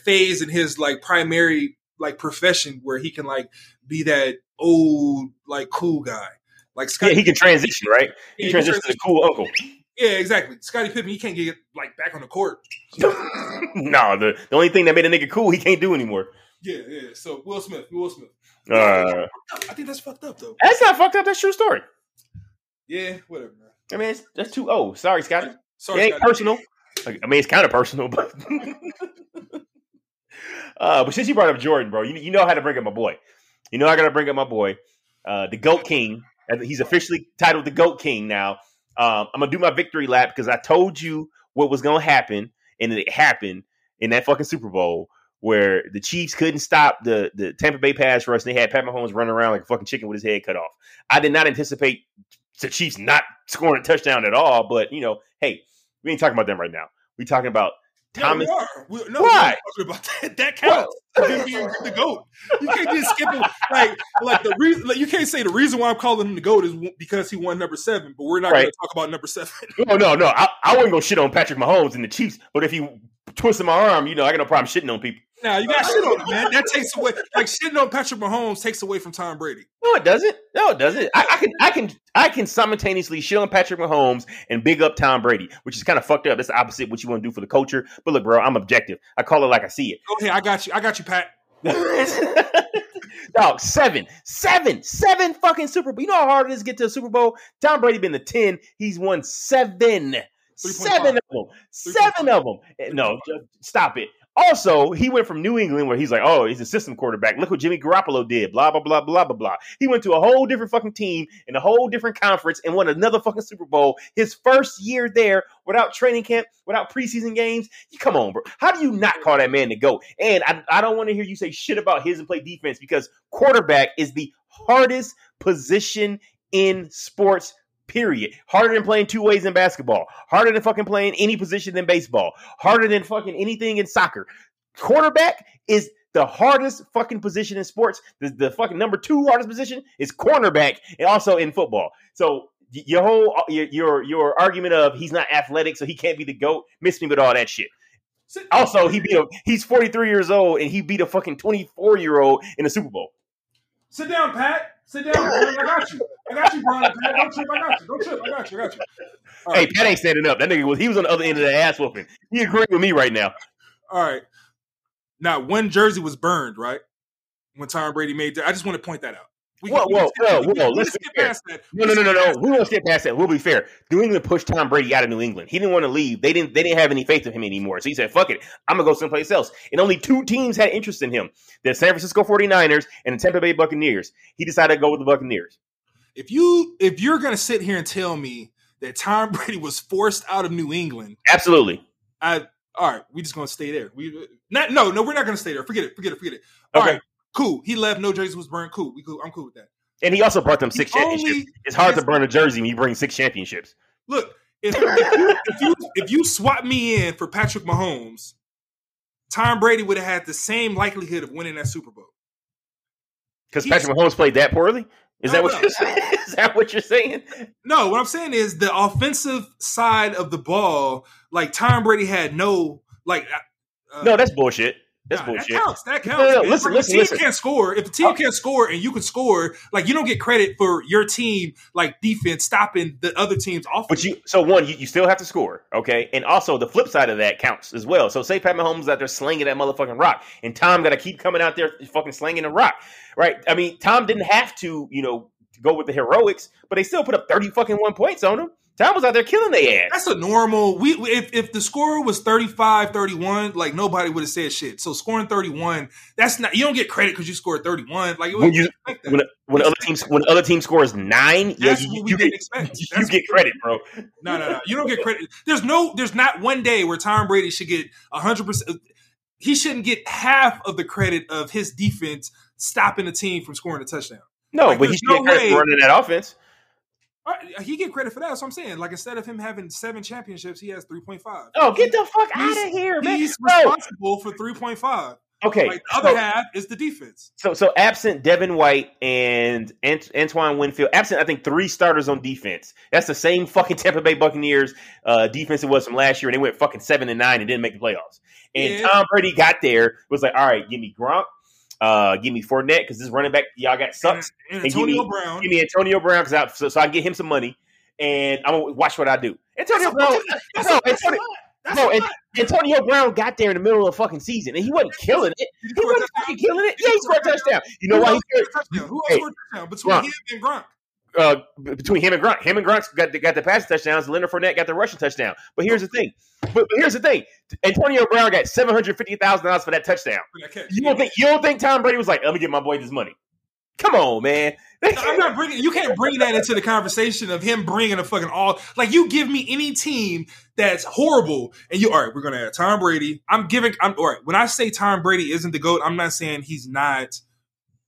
phase in his like primary like profession where he can like be that old like cool guy. Like Scottie, he can transition, right? He transitions to the cool uncle. Yeah, exactly. Scottie Pippen, he can't get like back on the court. No, the only thing that made a nigga cool, he can't do anymore. Yeah, yeah. So Will Smith. I think that's fucked up though. That's not fucked up. That's true story. Yeah, whatever, man. I mean, that's too old. Sorry, Scottie. Sorry, it ain't Scottie. Personal. I mean, it's kind of personal, but. But since you brought up Jordan, bro, you know how to bring up my boy. You know I gotta bring up my boy, the Goat King. He's officially titled the Goat King now. I'm gonna do my victory lap because I told you what was gonna happen, and it happened in that fucking Super Bowl where the Chiefs couldn't stop the Tampa Bay pass rush. And they had Pat Mahomes running around like a fucking chicken with his head cut off. I did not anticipate the Chiefs not scoring a touchdown at all, but you know, hey, we ain't talking about them right now. We're talking about Thomas. No, we are. Why? We're talking about that counts. The GOAT. You can't just skip it. Like the reason. Like, you can't say the reason why I'm calling him the GOAT is because he won number 7. But we're not going to talk about number 7. No. I wouldn't go shit on Patrick Mahomes and the Chiefs. But if he twisted my arm, you know, I got no problem shitting on people. Nah, you got shit on him, man. That takes away. Like shitting on Patrick Mahomes takes away from Tom Brady. No, it doesn't. I can simultaneously shit on Patrick Mahomes and big up Tom Brady, which is kind of fucked up. That's the opposite of what you want to do for the culture. But look, bro, I'm objective. I call it like I see it. Okay, I got you, Pat. Dog, seven fucking Super Bowl. You know how hard it is to get to a Super Bowl? Tom Brady been to 10. He's won 7. 7 of them. 7 of them. No, stop it. Also, he went from New England where he's like, oh, he's a system quarterback. Look what Jimmy Garoppolo did. Blah, blah, blah, blah, blah, blah. He went to a whole different fucking team in a whole different conference and won another fucking Super Bowl. His first year there without training camp, without preseason games. Come on, bro. How do you not call that man the GOAT? And I don't want to hear you say shit about his and play defense because quarterback is the hardest position in sports. Period. Harder than playing two ways in basketball. Harder than fucking playing any position in baseball. Harder than fucking anything in soccer. Quarterback is the hardest fucking position in sports. The fucking number 2 hardest position is cornerback, and also in football. So your whole your argument of he's not athletic, so he can't be the GOAT. Miss me with all that shit. Also, he's 43 years old, and he beat a fucking 24-year-old in the Super Bowl. Sit down, Pat. Sit down, Brian. I got you, Brian. Don't trip. I got you. Right. Hey, Pat ain't standing up. That nigga he was on the other end of the ass whooping. He agreed with me right now. All right. Not one jersey was burned, right? When Tom Brady made that. I just want to point that out. Whoa. Let's get past that. No. We won't get past that. We'll be fair. New England pushed Tom Brady out of New England. He didn't want to leave. They didn't have any faith in him anymore. So he said, fuck it. I'm going to go someplace else. And only 2 teams had interest in him. The San Francisco 49ers and the Tampa Bay Buccaneers. He decided to go with the Buccaneers. If you're going to sit here and tell me that Tom Brady was forced out of New England. Absolutely. All right. We're just going to stay there. We're not going to stay there. Forget it. All right. Cool. He left. No jersey was burned. Cool. I'm cool with that. And he also brought them 6 championships. It's hard to burn a jersey when you bring 6 championships. Look, if you swap me in for Patrick Mahomes, Tom Brady would have had the same likelihood of winning that Super Bowl. Because Patrick Mahomes played that poorly? Is that what you're saying? No, what I'm saying is the offensive side of the ball, like Tom Brady had no like. No, that's bullshit. That's bullshit. That counts. No. Listen. Can't score. If the team can't score and you can score, like you don't get credit for your team, like defense stopping the other team's offense. But you still have to score, okay? And also the flip side of that counts as well. So say Pat Mahomes out there slinging that motherfucking rock, and Tom got to keep coming out there fucking slinging the rock, right? I mean, Tom didn't have to, go with the heroics, but they still put up 30 fucking 1 points on him. Tom was out there killing their ass. That's a normal. If the score was 35-31, like nobody would have said shit. So scoring 31, that's not. You don't get credit because you scored 31. Like it when you like that. when other team scores 9, that's what we didn't expect. You get credit, bro. No. You don't get credit. There's not one day where Tom Brady should get 100%. He shouldn't get half of the credit of his defense stopping a team from scoring a touchdown. No, like, but he should get credit for running that offense. He get credit for that. That's what I'm saying. Like instead of him having 7 championships, he has 3.5. Oh, get the fuck out of here, man! He's responsible for 3.5. Okay, like the other half is the defense. So absent Devin White and Antoine Winfield, absent I think 3 starters on defense. That's the same fucking Tampa Bay Buccaneers defense it was from last year, and they went fucking 7-9 and didn't make the playoffs. And Tom Brady got there, was like, all right, give me Gronk. Give me Fournette because this running back y'all got sucks. And Antonio Brown. Give me Antonio Brown because so I can get him some money. and I'm going to watch what I do. Antonio Brown got there in the middle of the fucking season, and he wasn't killing it. He wasn't fucking killing it. Yeah, he scored a touchdown. You know why he scored a touchdown? Who else scored a touchdown between him and Gronk? Him and Gronk got the passing touchdowns. Leonard Fournette got the rushing touchdown. But here's the thing. Antonio Brown got $750,000 for that touchdown. You don't think Tom Brady was like, let me get my boy this money? Come on, man. You can't bring that into the conversation of him bringing a fucking all. Like, you give me any team that's horrible, and all right, we're going to have Tom Brady. All right, when I say Tom Brady isn't the GOAT, I'm not saying he's not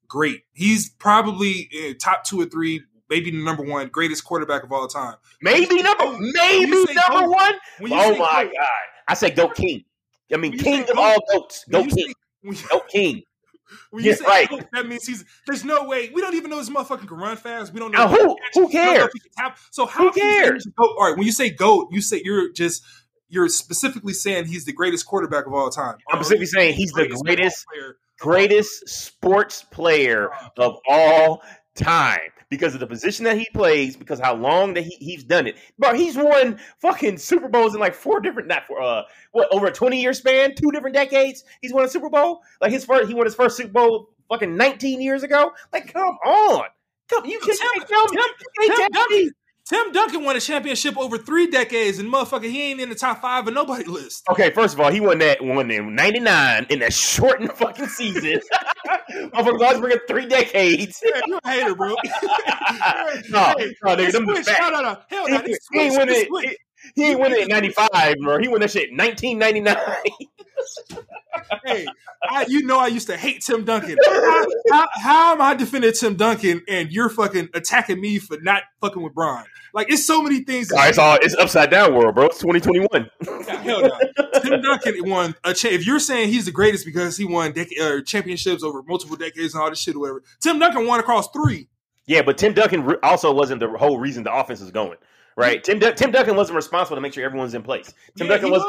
great. He's probably top 2 or 3. Maybe the number one greatest quarterback of all time. Maybe number one. Oh my GOAT, God! I said GOAT king. I mean king of all GOATs. GOAT king. GOAT king. When you say right, GOAT, that means there's no way. We don't even know this motherfucker can run fast. We don't know. Now, who cares? So how cares? All right. When you say GOAT, you say you're specifically saying he's the greatest quarterback of all time. I'm specifically saying he's the greatest sports player of all time. Because of the position that he plays, because how long that he's done it. But he's won fucking Super Bowls in like 4 different, over a 20-year span, 2 different decades, he's won a Super Bowl. Like he won his first Super Bowl fucking 19 years ago. Like, come on. You can't tell me. Tim Duncan won a championship over 3 decades, and motherfucker, he ain't in the top 5 of nobody list. Okay, first of all, he won that one in '99 in that shortened fucking season. Motherfucker, always bringing 3 decades. Yeah, you a hater, bro. No, he ain't win it in '95, bro. He won that shit in 1999. Hey, I used to hate Tim Duncan. How am I defending Tim Duncan and you're fucking attacking me for not fucking with Bron? Like, it's so many things. It's upside down world, bro. It's 2021. Hell no. Tim Duncan won a championship. If you're saying he's the greatest because he won championships over multiple decades and all this shit or whatever, Tim Duncan won across 3. Yeah, but Tim Duncan also wasn't the whole reason the offense was going. Right, Tim Duncan wasn't responsible to make sure everyone's in place. Tim Duncan was.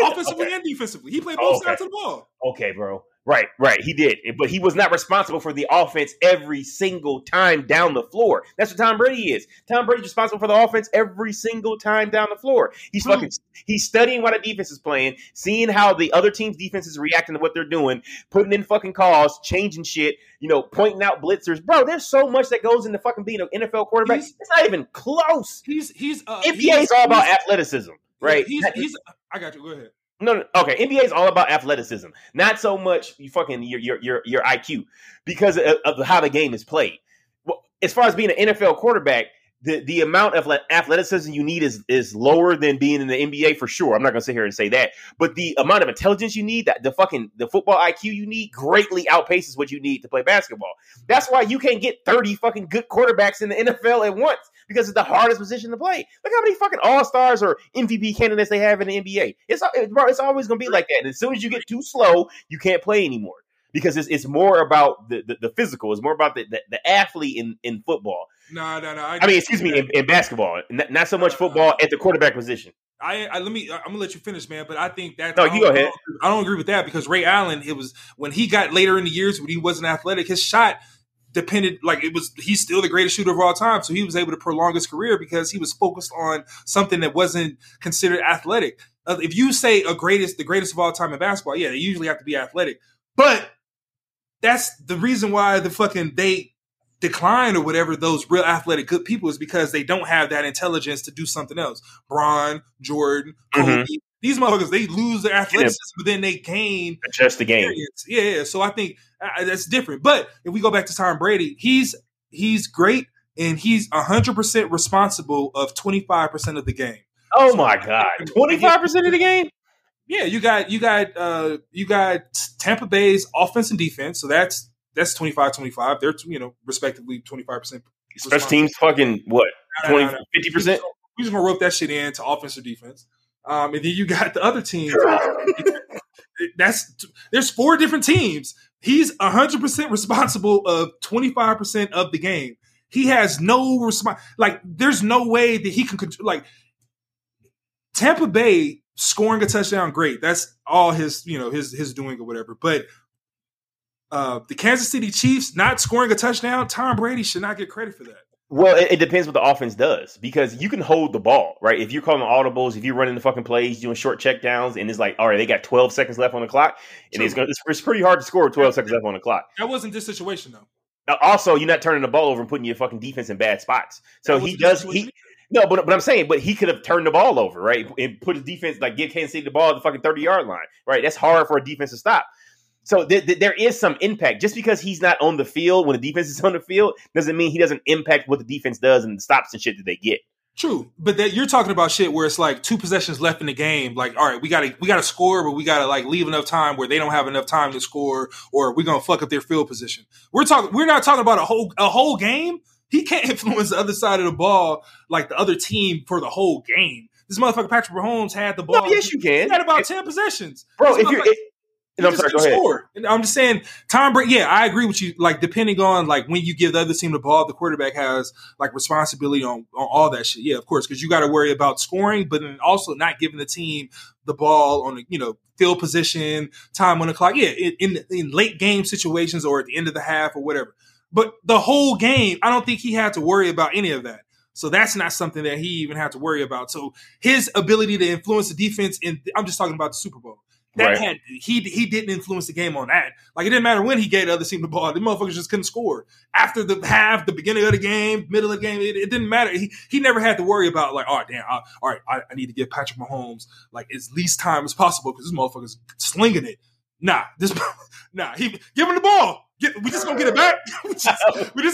Offensively and defensively. He played both sides of the ball. Okay, bro. Right. He did. But he was not responsible for the offense every single time down the floor. That's what Tom Brady is. Tom Brady's responsible for the offense every single time down the floor. He's studying what a defense is playing, seeing how the other team's defense is reacting to what they're doing, putting in fucking calls, changing shit, pointing out blitzers. Bro, there's so much that goes into fucking being an NFL quarterback. It's not even close. NBA is all about athleticism, right? I got you. Go ahead. No. Okay. NBA is all about athleticism, not so much your IQ because of how the game is played. Well, as far as being an NFL quarterback, the amount of athleticism you need is lower than being in the NBA for sure. I'm not going to sit here and say that, but the amount of intelligence you need, that the football IQ you need, greatly outpaces what you need to play basketball. That's why you can't get 30 fucking good quarterbacks in the NFL at once because it's the hardest position to play. Look how many fucking all-stars or MVP candidates they have in the NBA. It's always going to be like that. And as soon as you get too slow, you can't play anymore because it's more about the physical. It's more about the athlete in football. No. In basketball, not so much football at the quarterback position. I'm gonna let you finish, man. But I think that you go ahead. I don't agree with that because Ray Allen, it was when he got later in the years when he wasn't athletic, his shot depended he's still the greatest shooter of all time. So he was able to prolong his career because he was focused on something that wasn't considered athletic. If you say the greatest of all time in basketball, yeah, they usually have to be athletic. But that's the reason why they decline or whatever those real athletic good people is because they don't have that intelligence to do something else. Bron, Jordan, Kobe, these motherfuckers, they lose their athleticism, but then they gain adjust the game. Yeah. So I think that's different. But if we go back to Tom Brady, he's great and he's 100% responsible of 25% of the game. Oh my God, 25% of the game. Yeah, you got Tampa Bay's offense and defense, so that's 25-25. They're respectively 25%. Special teams, fucking what? 50%. We're just gonna rope that shit in to offense or defense. And then you got the other teams. There's 4 different teams. He's 100% responsible of 25% of the game. He has no response. Like, there's no way that he can Tampa Bay. Scoring a touchdown, great. That's all his doing or whatever. But the Kansas City Chiefs not scoring a touchdown, Tom Brady should not get credit for that. Well, it depends what the offense does, because you can hold the ball, right? If you're calling audibles, if you're running the fucking plays, doing short checkdowns, and it's like, all right, they got 12 seconds left on the clock, and it's pretty hard to score with 12 seconds left on the clock. That wasn't this situation, though. Also, you're not turning the ball over and putting your fucking defense in bad spots. So he does but I'm saying, but he could have turned the ball over, right, and put his defense, like, give Kansas City the ball at the fucking 30-yard line, right? That's hard for a defense to stop. So there is some impact. Just because he's not on the field when the defense is on the field doesn't mean he doesn't impact what the defense does and the stops and shit that they get. True, but that you're talking about shit where it's like two possessions left in the game. Like, all right, we gotta score, but we gotta like leave enough time where they don't have enough time to score, or we're gonna fuck up their field position. We're not talking about a whole game. He can't influence the other side of the ball, like the other team, for the whole game. This motherfucker Patrick Mahomes had the ball. No, yes, you can. He had about 10 possessions, bro. I'm just saying, Tom Brady. Yeah, I agree with you. Like, depending on like when you give the other team the ball, the quarterback has like responsibility on all that shit. Yeah, of course, because you got to worry about scoring, but then also not giving the team the ball on the, you know, field position, time on the clock. Yeah, in late game situations or at the end of the half or whatever. But the whole game, I don't think he had to worry about any of that. So that's not something that he even had to worry about. So his ability to influence the defense, and I'm just talking about the Super Bowl. He didn't influence the game on that. Like, it didn't matter when he gave the other team the ball. The motherfuckers just couldn't score. After the half, the beginning of the game, middle of the game, it didn't matter. He never had to worry about, like, I need to give Patrick Mahomes, like, as least time as possible because this motherfucker's slinging it. Give him the ball. We just gonna get it back. He'll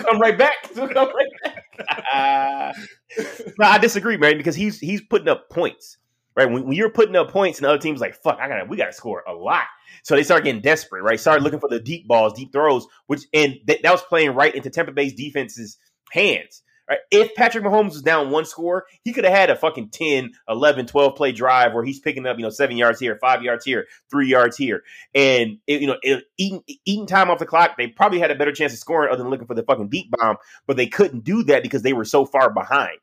come right back. No, I disagree, man, because he's putting up points. Right, when you're putting up points and the other team's like, "Fuck, we gotta score a lot," so they start getting desperate, right? Start looking for the deep balls, deep throws, that was playing right into Tampa Bay's defense's hands. Right? If Patrick Mahomes was down one score, he could have had a fucking 10, 11, 12 play drive where he's picking up 7 yards here, 5 yards here, 3 yards here, and eating time off the clock. They probably had a better chance of scoring other than looking for the fucking deep bomb, but they couldn't do that because they were so far behind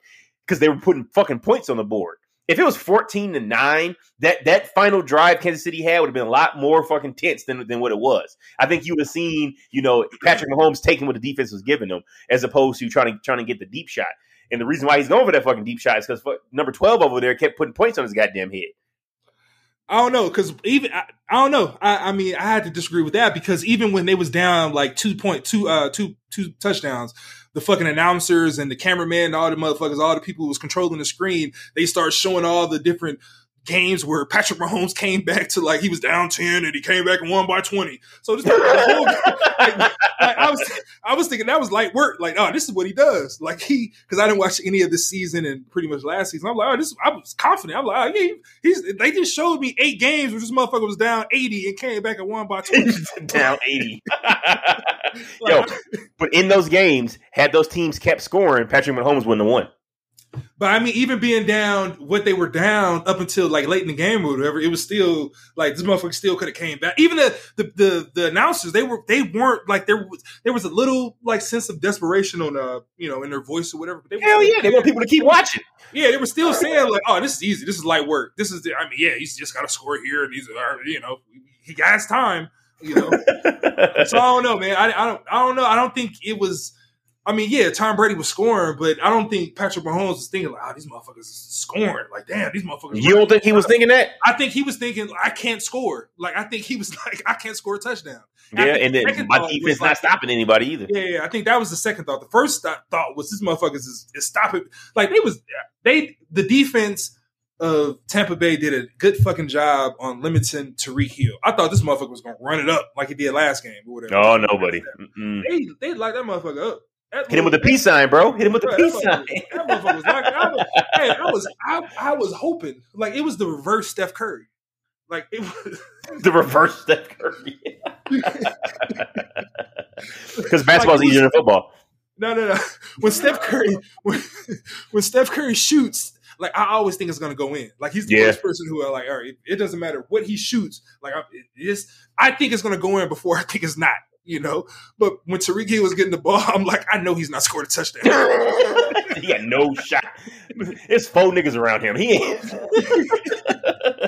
because they were putting fucking points on the board. If it was 14-9, that final drive Kansas City had would have been a lot more fucking tense than what it was. I think you would have seen, Patrick Mahomes taking what the defense was giving him as opposed to trying to get the deep shot. And the reason why he's going for that fucking deep shot is because number 12 over there kept putting points on his goddamn head. I don't know, because even I don't know. I mean, I had to disagree with that because even when they was down like 2 touchdowns, the fucking announcers and the cameraman and all the motherfuckers, all the people who was controlling the screen, they start showing all the different games where Patrick Mahomes came back to, like, he was down 10 and he came back and won by 20. So just I was thinking that was light work. Like, oh, this is what he does. Like, because I didn't watch any of this season and pretty much last season. I'm like, oh, I was confident. I'm like, oh, yeah, they just showed me 8 games where this motherfucker was down 80 and came back and won by 20. Down 80. Yo, but in those games, had those teams kept scoring, Patrick Mahomes wouldn't have won. But I mean, even being down what they were down up until like late in the game or whatever, it was still like this motherfucker still could have came back. Even the announcers, they weren't like there was a little like sense of desperation on in their voice or whatever. But they want people to keep watching. Yeah, they were still saying like, oh, this is easy, this is light work. This is he's just got to score here and he got his time. So I don't know, man. I don't know. I don't think it was. I mean, yeah, Tom Brady was scoring, but I don't think Patrick Mahomes was thinking like, "Oh, these motherfuckers is scoring." Like, damn, these motherfuckers. You don't think he was thinking that? I think he was thinking, "I can't score." Like, I think he was like, "I can't score a touchdown." Yeah, and then my defense not stopping anybody either. Yeah, I think that was the second thought. The first thought was, "This motherfuckers is stopping." Like, the defense of Tampa Bay did a good fucking job on limiting Tyreek Hill. I thought this motherfucker was gonna run it up like he did last game or whatever. Oh, nobody. They locked that motherfucker up. Hit him with a peace sign, bro. Hit him with a peace sign. That motherfucker was knocking. I was hoping. Like, it was the reverse Steph Curry. Like, it was the reverse Steph Curry. Because basketball's easier than football. No. When Steph Curry shoots, like, I always think it's going to go in. Like, he's the first person who are like, all right, it doesn't matter what he shoots. Like, I think it's going to go in before I think it's not. But when Tyreek Hill was getting the ball, I'm like, I know he's not scored a touchdown. He got no shot. There's 4 niggas around him. He ain't.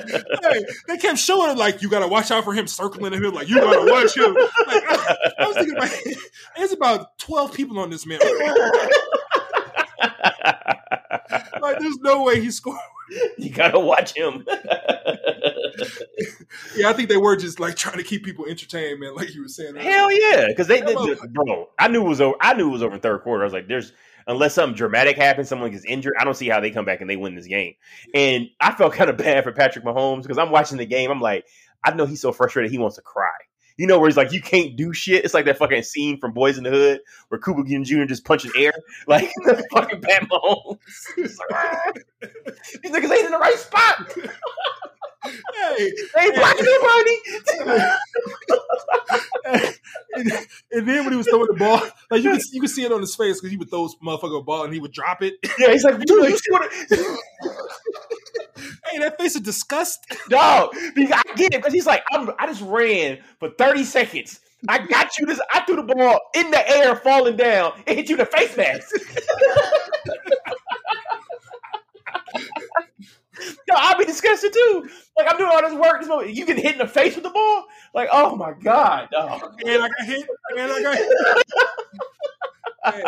Hey, they kept showing him, like, you got to watch out for him, circling him, like, you got to watch him. Like, I was thinking, like, there's about 12 people on this man. Like, there's no way he scored. You got to watch him. Yeah, I think they were just, like, trying to keep people entertained, man, like you were saying. Hell yeah, because they just, bro, I knew it was over third quarter. I was like, there's, unless something dramatic happens, someone gets injured, I don't see how they come back and they win this game. And I felt kind of bad for Patrick Mahomes because I'm watching the game. I'm like, I know he's so frustrated he wants to cry. You know, where he's like, you can't do shit. It's like that fucking scene from Boys in the Hood where Cuba Gooding Jr. just punches air. Like, that's fucking Pat Mahomes. He's like, ah, these niggas ain't in the right spot. Hey, they ain't blocking anybody. And then when he was throwing the ball, like, you could see it on his face because he would throw his motherfucker ball and he would drop it. Yeah, he's like, dude, you sure? Hey, that face of disgust. Dog, I get it because he's like, I just ran for 30 seconds. I got you this. I threw the ball in the air, falling down, and hit you in the face mask. Yo, I'll be disgusted too. Like, I'm doing all this work. This moment, you get hit in the face with the ball. Like, oh my god, dog. And I got hit. Hey.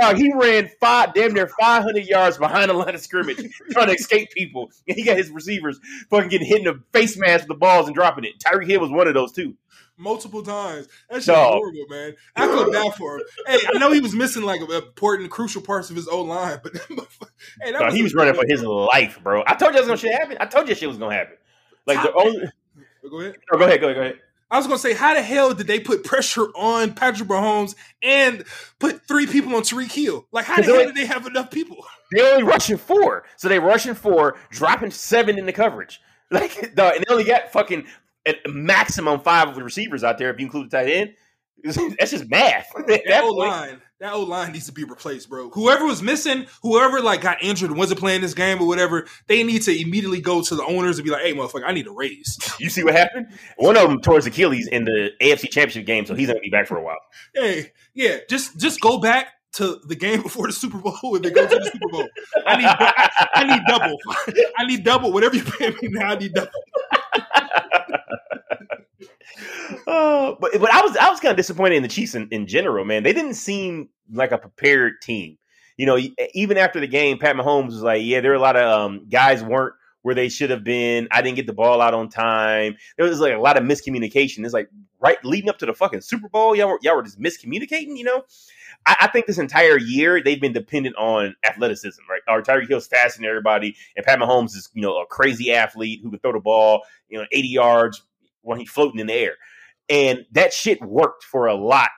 Dog, he ran damn near 500 yards behind the line of scrimmage trying to escape people. And he got his receivers fucking getting hit in the face mask with the balls and dropping it. Tyreek Hill was one of those too. Multiple times. That shit's horrible, man. I feel bad for him. Hey, I know he was missing like important, crucial parts of his old line, but hey, that he was running for his life, bro. I told you that was gonna happen. I told you shit was gonna happen. Like the only. Go ahead. I was gonna say, how the hell did they put pressure on Patrick Mahomes and put 3 people on Tyreek Hill? Like, how the hell did they have enough people? They're only rushing 4, so they rushing 4, dropping 7 in the coverage. Like, dog, and they only got fucking. At maximum 5 of the receivers out there, if you include the tight end, that's just math. That O-line needs to be replaced, bro. Whoever was missing, whoever like got injured and wasn't playing this game or whatever, they need to immediately go to the owners and be like, "Hey, motherfucker, I need a raise." You see what happened? One of them tore his Achilles in the AFC Championship game, so he's gonna be back for a while. Hey, yeah, just go back to the game before the Super Bowl, if they go to the Super Bowl. I need double. I need double. Whatever you pay me now, I need double. But I was kind of disappointed in the Chiefs in general, man. They didn't seem like a prepared team. You know, even after the game, Pat Mahomes was like, yeah, there were a lot of guys weren't where they should have been. I didn't get the ball out on time. There was like a lot of miscommunication. It's like right leading up to the fucking Super Bowl, y'all were just miscommunicating, you know? I think this entire year they've been dependent on athleticism, right? Our Tyreek Hill's faster than everybody, and Pat Mahomes is, you know, a crazy athlete who can throw the ball, you know, 80 yards when he's floating in the air. And that shit worked for a lot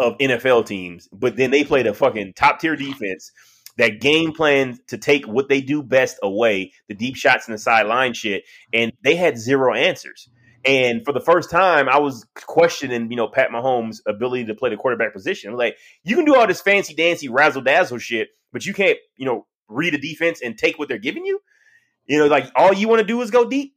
of NFL teams, but then they played a fucking top-tier defense that game planned to take what they do best away, the deep shots and the sideline shit, and they had zero answers. And for the first time, I was questioning, you know, Pat Mahomes' ability to play the quarterback position. Like, you can do all this fancy-dancy, razzle-dazzle shit, but you can't, you know, read a defense and take what they're giving you? You know, like, all you want to do is go deep?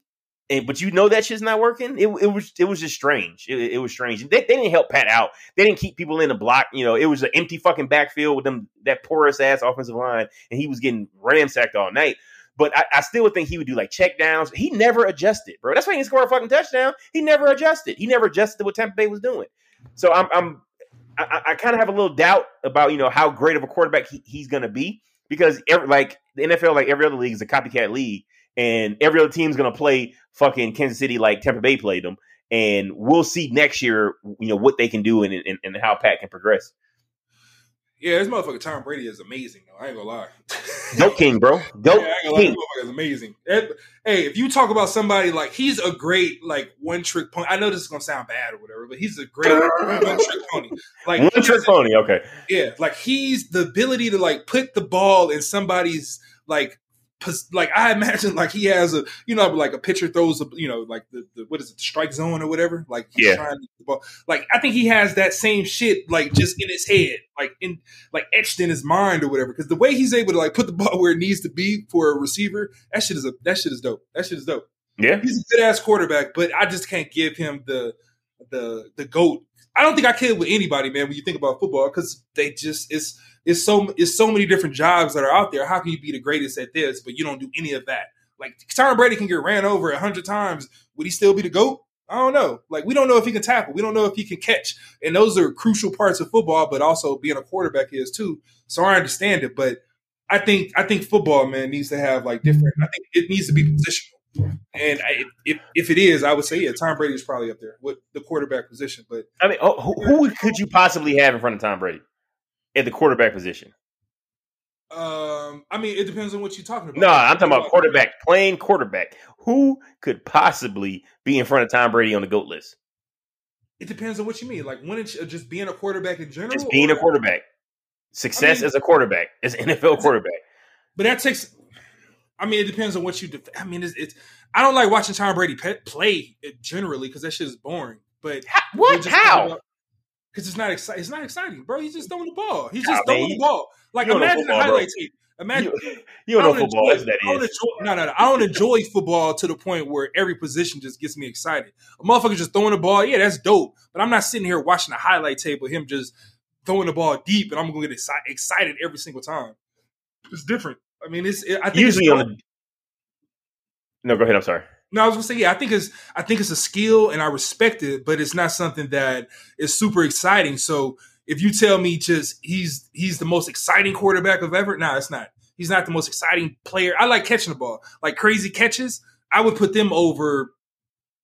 But you know that shit's not working. It was just strange. It was strange. They didn't help Pat out. They didn't keep people in the block. You know, it was an empty fucking backfield with them, that porous ass offensive line, and he was getting ramsacked all night. But I still would think he would do like check downs. He never adjusted, bro. That's why he didn't score a fucking touchdown. He never adjusted. He never adjusted to what Tampa Bay was doing. So I kind of have a little doubt about, you know, how great of a quarterback he's going to be, because like the NFL, like every other league, is a copycat league. And every other team's going to play fucking Kansas City like Tampa Bay played them. And we'll see next year, you know, what they can do and how Pat can progress. Yeah, this motherfucker Tom Brady is amazing, though. I ain't going to lie. Goat king, bro. Goat king. This motherfucker is amazing. Hey, if you talk about somebody like, he's a great, like, one-trick pony. I know this is going to sound bad or whatever, but he's a great one-trick pony. Like, one-trick pony, okay. Yeah, like, he's the ability to, like, put the ball in somebody's, like, I imagine, like, he has a, you know, like a pitcher throws, you know, like the what is it, the strike zone or whatever. Like, he's trying to the ball. Like, I think he has that same shit, like, just in his head, like in, like, etched in his mind or whatever. Because the way he's able to, like, put the ball where it needs to be for a receiver, that shit is dope. That shit is dope. Yeah, he's a good ass quarterback, but I just can't give him the GOAT. I don't think I can with anybody, man. When you think about football, because they just it's so many different jobs that are out there. How can you be the greatest at this, but you don't do any of that? Like, Tom Brady can get ran over 100 times. Would he still be the GOAT? I don't know. Like, we don't know if he can tackle. We don't know if he can catch. And those are crucial parts of football, but also being a quarterback is too. So I understand it. But I think football, man, needs to have like different – I think it needs to be positional. And if it is, I would say, yeah, Tom Brady is probably up there with the quarterback position. But I mean, who could you possibly have in front of Tom Brady at the quarterback position? I mean, it depends on what you're talking about. No, I'm talking about quarterback, plain quarterback. Who could possibly be in front of Tom Brady on the GOAT list? It depends on what you mean. Like, when it's just being a quarterback in general? Just being a quarterback. Success as a quarterback, as an NFL quarterback. But that takes – I mean, it depends on what you I mean, it's I don't like watching Tom Brady play generally because that shit is boring. But what? How? Because it's not exciting. It's not exciting, bro. He's just throwing the ball. He's just throwing the ball. Like, imagine a highlight tape. Imagine you don't know football. Enjoy, that I is. Enjoy, no. I don't enjoy football to the point where every position just gets me excited. A motherfucker just throwing the ball. Yeah, that's dope. But I'm not sitting here watching a highlight tape of him just throwing the ball deep, and I'm going to get excited every single time. It's different. I mean, I think usually it's on the. No, go ahead. I'm sorry. No, I was gonna say, yeah, I think it's a skill and I respect it, but it's not something that is super exciting. So if you tell me just he's the most exciting quarterback of ever, no, it's not. He's not the most exciting player. I like catching the ball, like crazy catches. I would put them over,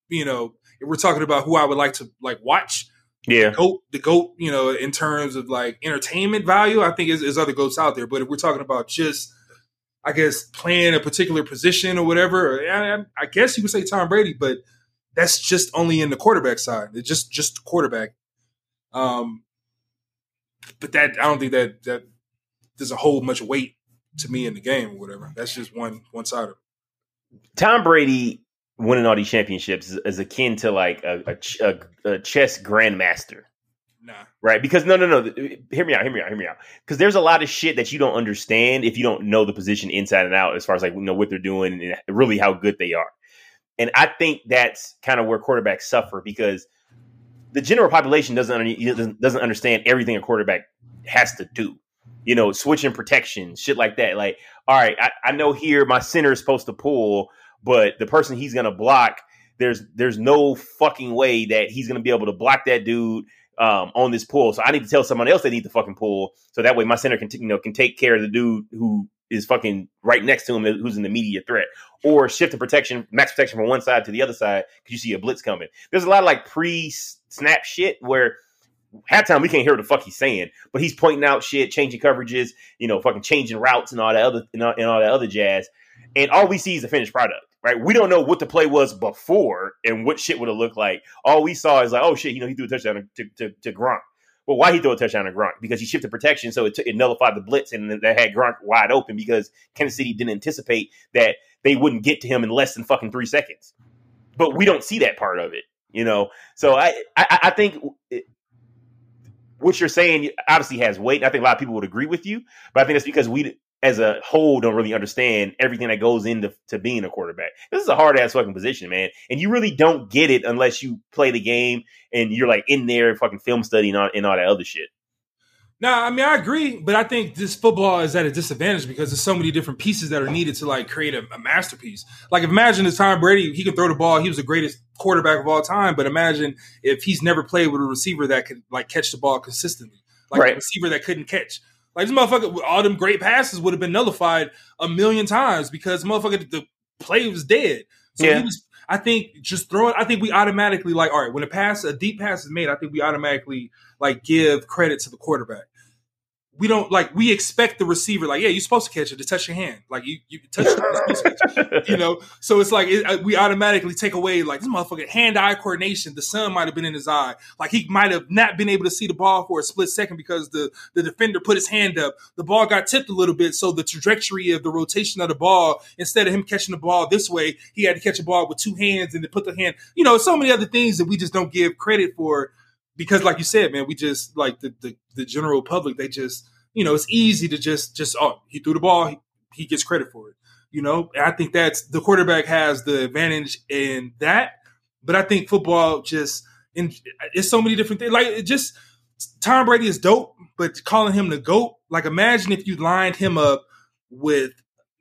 you know, if we're talking about who I would like to like watch. Yeah, the GOAT, you know, in terms of like entertainment value, I think there's other GOATs out there. But if we're talking about just I guess playing a particular position or whatever. I guess you could say Tom Brady, but that's just only in the quarterback side. It's just quarterback. But that I don't think that there's a whole much weight to me in the game or whatever. That's just one side of it. Tom Brady winning all these championships is akin to like a chess grandmaster. Nah. Right? Because no. Hear me out. Because there's a lot of shit that you don't understand if you don't know the position inside and out as far as like, you know, what they're doing and really how good they are. And I think that's kind of where quarterbacks suffer because the general population doesn't understand everything a quarterback has to do. You know, switching protection, shit like that. Like, all right, I know here my center is supposed to pull, but the person he's going to block, there's no fucking way that he's going to be able to block that dude on this pull. So I need to tell someone else they need to fucking pull. So that way my center can take care of the dude who is fucking right next to him, who's an immediate threat, or shift the protection, max protection from one side to the other side. Cause you see a blitz coming. There's a lot of like pre-snap shit where half time we can't hear what the fuck he's saying, but he's pointing out shit, changing coverages, you know, fucking changing routes and all that other, and all that other jazz. And all we see is the finished product. Right. We don't know what the play was before and what shit would have looked like. All we saw is like, oh, shit, you know, he threw a touchdown to Gronk. Well, why he threw a touchdown to Gronk? Because he shifted protection. So it nullified the blitz and that had Gronk wide open because Kansas City didn't anticipate that they wouldn't get to him in less than fucking 3 seconds. But we don't see that part of it, you know. So I think what you're saying obviously has weight. And I think a lot of people would agree with you. But I think that's because we as a whole don't really understand everything that goes into being a quarterback. This is a hard ass fucking position, man. And you really don't get it unless you play the game and you're like in there fucking film studying and all that other shit. Nah, I mean, I agree, but I think this football is at a disadvantage because there's so many different pieces that are needed to like create a masterpiece. Like imagine if Tom Brady, he could throw the ball. He was the greatest quarterback of all time. But imagine if he's never played with a receiver that could like catch the ball consistently, like right. A receiver that couldn't catch. Like, this motherfucker, all them great passes would have been nullified 1,000,000 times because motherfucker, the play was dead. So yeah. I think we automatically, like, all right, when a deep pass is made, I think we automatically, like, give credit to the quarterback. We don't, like, we expect the receiver, like, yeah, you're supposed to catch it to touch your hand. Like, you touch it, you know? So it's like, we automatically take away, like, this motherfucker, hand-eye coordination, the sun might have been in his eye. Like, he might have not been able to see the ball for a split second because the defender put his hand up. The ball got tipped a little bit, so the trajectory of the rotation of the ball, instead of him catching the ball this way, he had to catch a ball with two hands and then put the hand. You know, so many other things that we just don't give credit for. Because like you said, man, we just like the general public, they just, you know, it's easy to just, oh, he threw the ball. He gets credit for it. You know, and I think that's the quarterback has the advantage in that. But I think football just it's so many different things. Like it just Tom Brady is dope, but calling him the GOAT. Like imagine if you lined him up with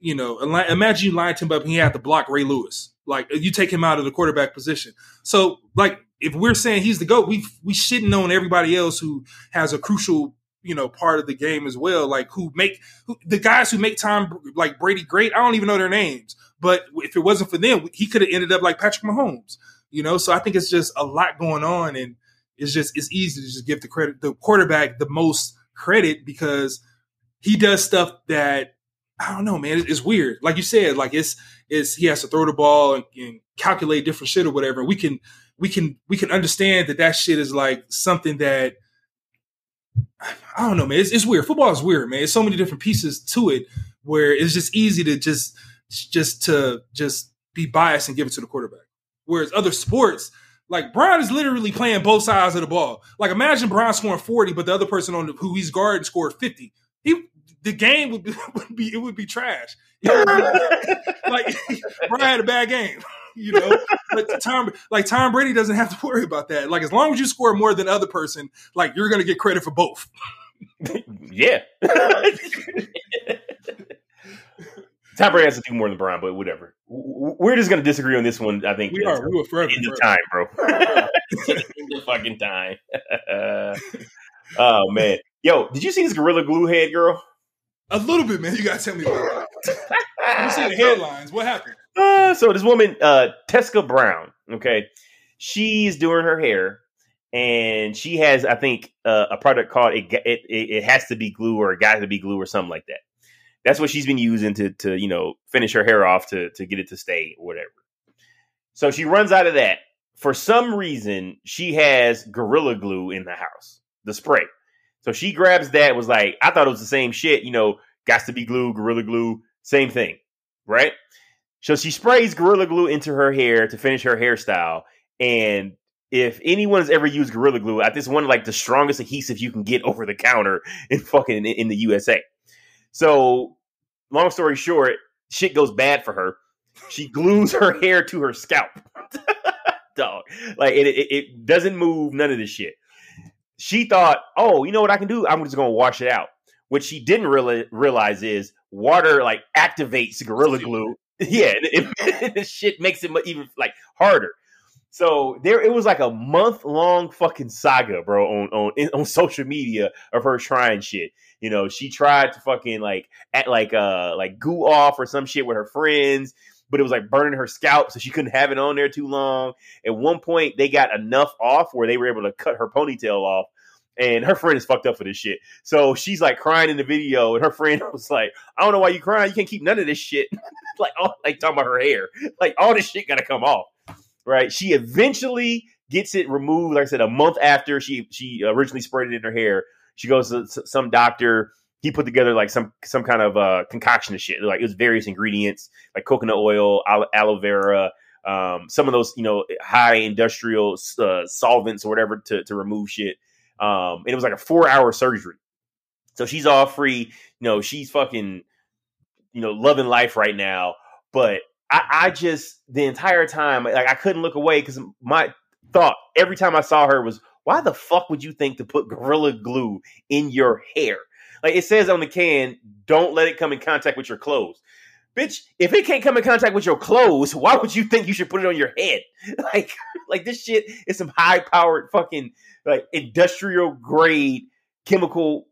you know, imagine you line Tim up and he had to block Ray Lewis. Like, you take him out of the quarterback position. So, like, if we're saying he's the GOAT, we shitting on everybody else who has a crucial, you know, part of the game as well. Like, the guys who make Tom, like, Brady great, I don't even know their names. But if it wasn't for them, he could have ended up like Patrick Mahomes, you know? So I think it's just a lot going on, and it's easy to just give the quarterback the most credit because he does stuff that, I don't know, man, it's weird. Like you said, like it's he has to throw the ball and calculate different shit or whatever. We can understand that shit is like something that, I don't know, man. It's weird. Football is weird, man. There's so many different pieces to it where it's just easy to just be biased and give it to the quarterback. Whereas other sports, like Brown is literally playing both sides of the ball. Like imagine Brown scoring 40, but the other person who he's guarding scored 50. The game would be trash. You know what I mean? Like Brian had a bad game, you know. But Tom Brady doesn't have to worry about that. Like as long as you score more than the other person, like you're gonna get credit for both. Yeah. Tom Brady has to do more than Brian, but whatever. We're just gonna disagree on this one. I think we were forever in the time, bro. In the fucking time. Oh man, yo, did you see this Gorilla Glue head, girl? A little bit, man. You gotta tell me about it. You see the headlines. What happened? So this woman, Tesca Brown, okay, she's doing her hair, and she has, I think, a product called it has to be glue or it got to be glue or something like that. That's what she's been using to you know finish her hair off to get it to stay or whatever. So she runs out of that. For some reason, she has Gorilla Glue in the house, the spray. So she grabs that, was like, I thought it was the same shit, you know, got to be glue, Gorilla Glue, same thing, right? So she sprays Gorilla Glue into her hair to finish her hairstyle. And if anyone's ever used Gorilla Glue, I just wanted like the strongest adhesive you can get over the counter in fucking in the USA. So long story short, shit goes bad for her. She glues her hair to her scalp. Dog. Like it doesn't move, none of this shit. She thought, oh, you know what I can do? I'm just going to wash it out. What she didn't realize is water like activates Gorilla Glue. Yeah, this shit makes it even like harder. So it was like a month-long fucking saga, bro, on social media of her trying shit. You know, she tried to fucking like goo off or some shit with her friends, but it was like burning her scalp, so she couldn't have it on there too long. At one point, they got enough off where they were able to cut her ponytail off, and her friend is fucked up for this shit. So she's like crying in the video, and her friend was like, I don't know why you crying. You can't keep none of this shit. like talking about her hair. Like all this shit got to come off, right? She eventually gets it removed. Like I said, a month after she originally sprayed it in her hair, she goes to some doctor. He put together like some kind of concoction of shit. Like it was various ingredients, like coconut oil, aloe vera, some of those, you know, high industrial solvents or whatever to remove shit. And it was like a 4-hour surgery. So she's all free. You know, she's fucking, you know, loving life right now. But I just, the entire time, like I couldn't look away because my thought every time I saw her was, why the fuck would you think to put Gorilla Glue in your hair? Like it says on the can, don't let it come in contact with your clothes. Bitch, if it can't come in contact with your clothes, why would you think you should put it on your head? Like this shit is some high-powered fucking like industrial-grade chemical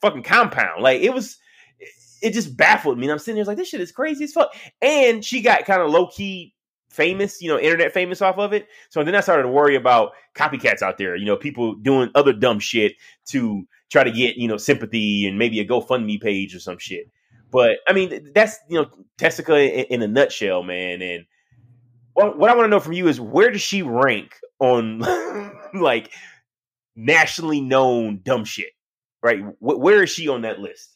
fucking compound. Like it just baffled me. And I'm sitting there like, this shit is crazy as fuck. And she got kind of low-key famous, you know, internet famous off of it. So then I started to worry about copycats out there, you know, people doing other dumb shit to try to get, you know, sympathy and maybe a GoFundMe page or some shit. But I mean, that's, you know, Tesca in a nutshell, man. And what I want to know from you is where does she rank on like nationally known dumb shit, right? Where is she on that list?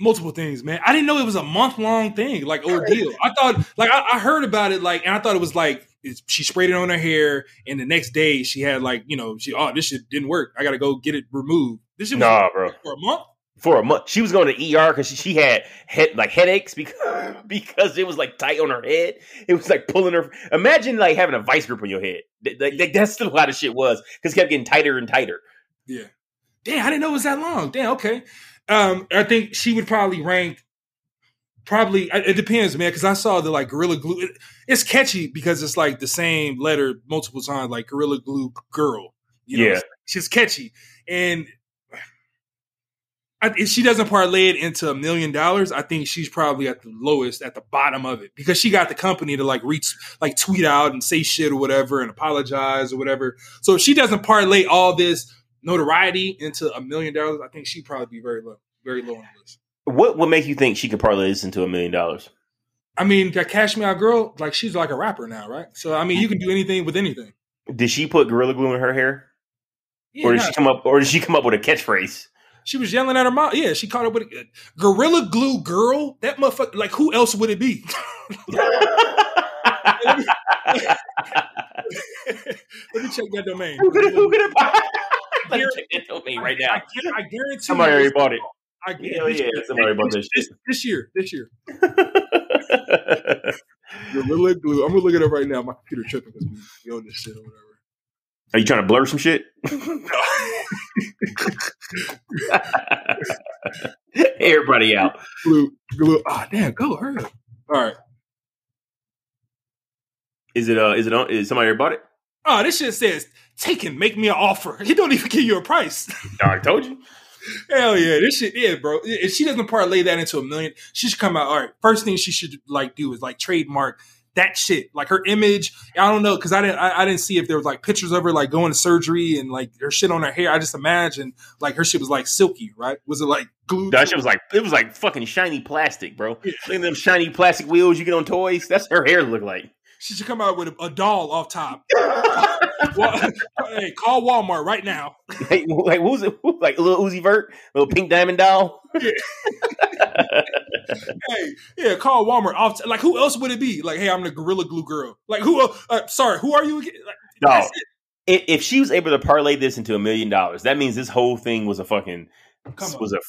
Multiple things, man. I didn't know it was a month-long thing, like ordeal. I thought, like, I heard about it, like, and I thought it was like she sprayed it on her hair, and the next day she had, like, you know, this shit didn't work. I gotta go get it removed. This shit was bro. For a month. For a month, she was going to ER because she had headaches because it was like tight on her head. It was like pulling her. Imagine like having a vice grip on your head. That's still how the shit was because it kept getting tighter and tighter. Yeah. Damn, I didn't know it was that long. Damn, okay. I think she would probably rank. Probably it depends, man. Because I saw the like Gorilla Glue. It's catchy because it's like the same letter multiple times, like Gorilla Glue Girl. You know, yeah, she's catchy, and if she doesn't parlay it into $1 million, I think she's probably at the lowest, at the bottom of it, because she got the company to like reach, like tweet out and say shit or whatever and apologize or whatever. So if she doesn't parlay all this notoriety into $1 million, I think she'd probably be very low on the list. What would make you think she could parlay this into $1 million? I mean, that Cash Me Out Girl, like she's like a rapper now, right? So I mean, you can do anything with anything. Did she put Gorilla Glue in her hair, yeah, or did she come up? Or did she come up with a catchphrase? She was yelling at her mom. Yeah, she caught up with a Gorilla Glue Girl. That motherfucker. Like, who else would it be? Let me check that domain. Who could have bought that domain right now? I guarantee somebody already bought it. I get somebody bought this shit. This year. Gorilla Glue. I'm gonna look it up right now. My computer tripping because we own this shit or whatever. Are you trying to blur some shit? Hey, everybody out. Glue. Oh damn, go hurry up. All right. Is it on? Is somebody bought it? Oh, this shit says take and make me an offer. He don't even give you a price. I told you. Hell yeah, this shit, yeah, bro. If she doesn't parlay that into $1 million, she should come out. All right, first thing she should like do is like trademark that shit, like her image. I don't know, because I didn't see if there was like pictures of her like going to surgery and like her shit on her hair. I just imagine like her shit was like silky, right? Was it like glued? That shit was like, it was like fucking shiny plastic, bro. Yeah. Look at them shiny plastic wheels you get on toys. That's her hair look like. She should come out with a doll off top. Well, hey, call Walmart right now. Hey, like what was it? Like a little Uzi Vert, a little pink diamond doll. Yeah. Hey, yeah, call Walmart off. Like who else would it be? Like, hey, I'm the Gorilla Glue Girl. Like who? Sorry, who are you again? Like, no, if she was able to parlay this into $1 million, that means this whole thing was a fucking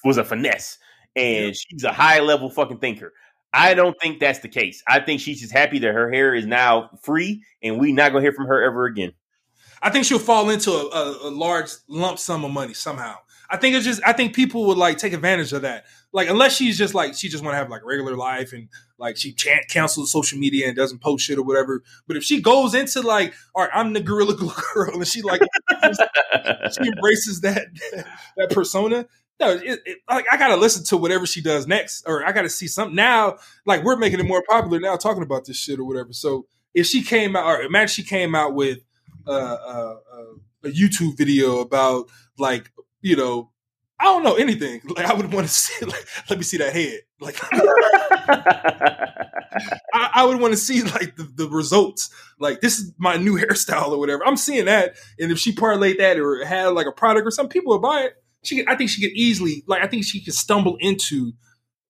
was a finesse, and she's a high level fucking thinker. I don't think that's the case. I think she's just happy that her hair is now free and we not going to hear from her ever again. I think she'll fall into a large lump sum of money somehow. I think people would like take advantage of that. Like, unless she's just like, she just want to have like regular life and like she can't cancel social media and doesn't post shit or whatever. But if she goes into like, all right, I'm the Gorilla Glue Girl, and she like, she embraces that persona. No, I gotta listen to whatever she does next, or I gotta see something now. Like we're making it more popular now, talking about this shit or whatever. So if she came out, or imagine she came out with a YouTube video about like, you know, I don't know anything. Like I would want to see, like, let me see that head. Like I would want to see like the results. Like this is my new hairstyle or whatever. I'm seeing that, and if she parlayed that or had like a product or something, people would buy it. I think she could stumble into,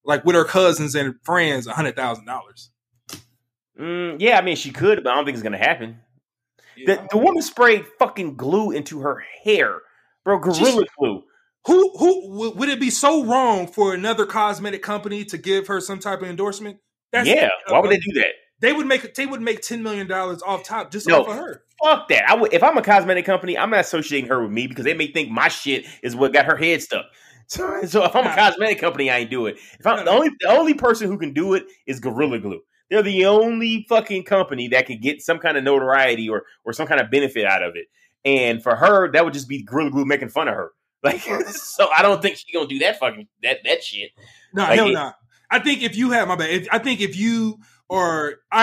like, with her cousins and friends, $100,000. Yeah, I mean, she could, but I don't think it's going to happen. Yeah, the woman sprayed fucking glue into her hair. Bro, Gorilla Glue. Who would it be so wrong for another cosmetic company to give her some type of endorsement? Why would they do that? They would make $10 million off top just off of her. Fuck that. If I'm a cosmetic company, I'm not associating her with me because they may think my shit is what got her head stuck. So if I'm a cosmetic company, I ain't do it. If I'm the only person who can do it is Gorilla Glue. They're the only fucking company that can get some kind of notoriety or some kind of benefit out of it. And for her, that would just be Gorilla Glue making fun of her. Like, so I don't think she's gonna do that fucking that shit. No, like, hell no. I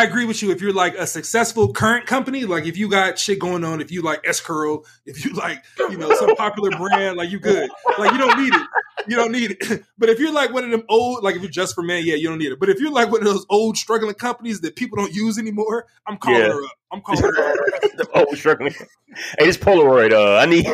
agree with you if you're like a successful current company, like if you got shit going on, if you like S-Curl, if you like, you know, some popular brand, like you good. Like you don't need it. You don't need it. But if you're like one of them old, like if you're Just for Men, yeah, you don't need it. But if you're like one of those old struggling companies that people don't use anymore, I'm calling her up. I'm calling her up. The old struggling. Hey, this Polaroid, I need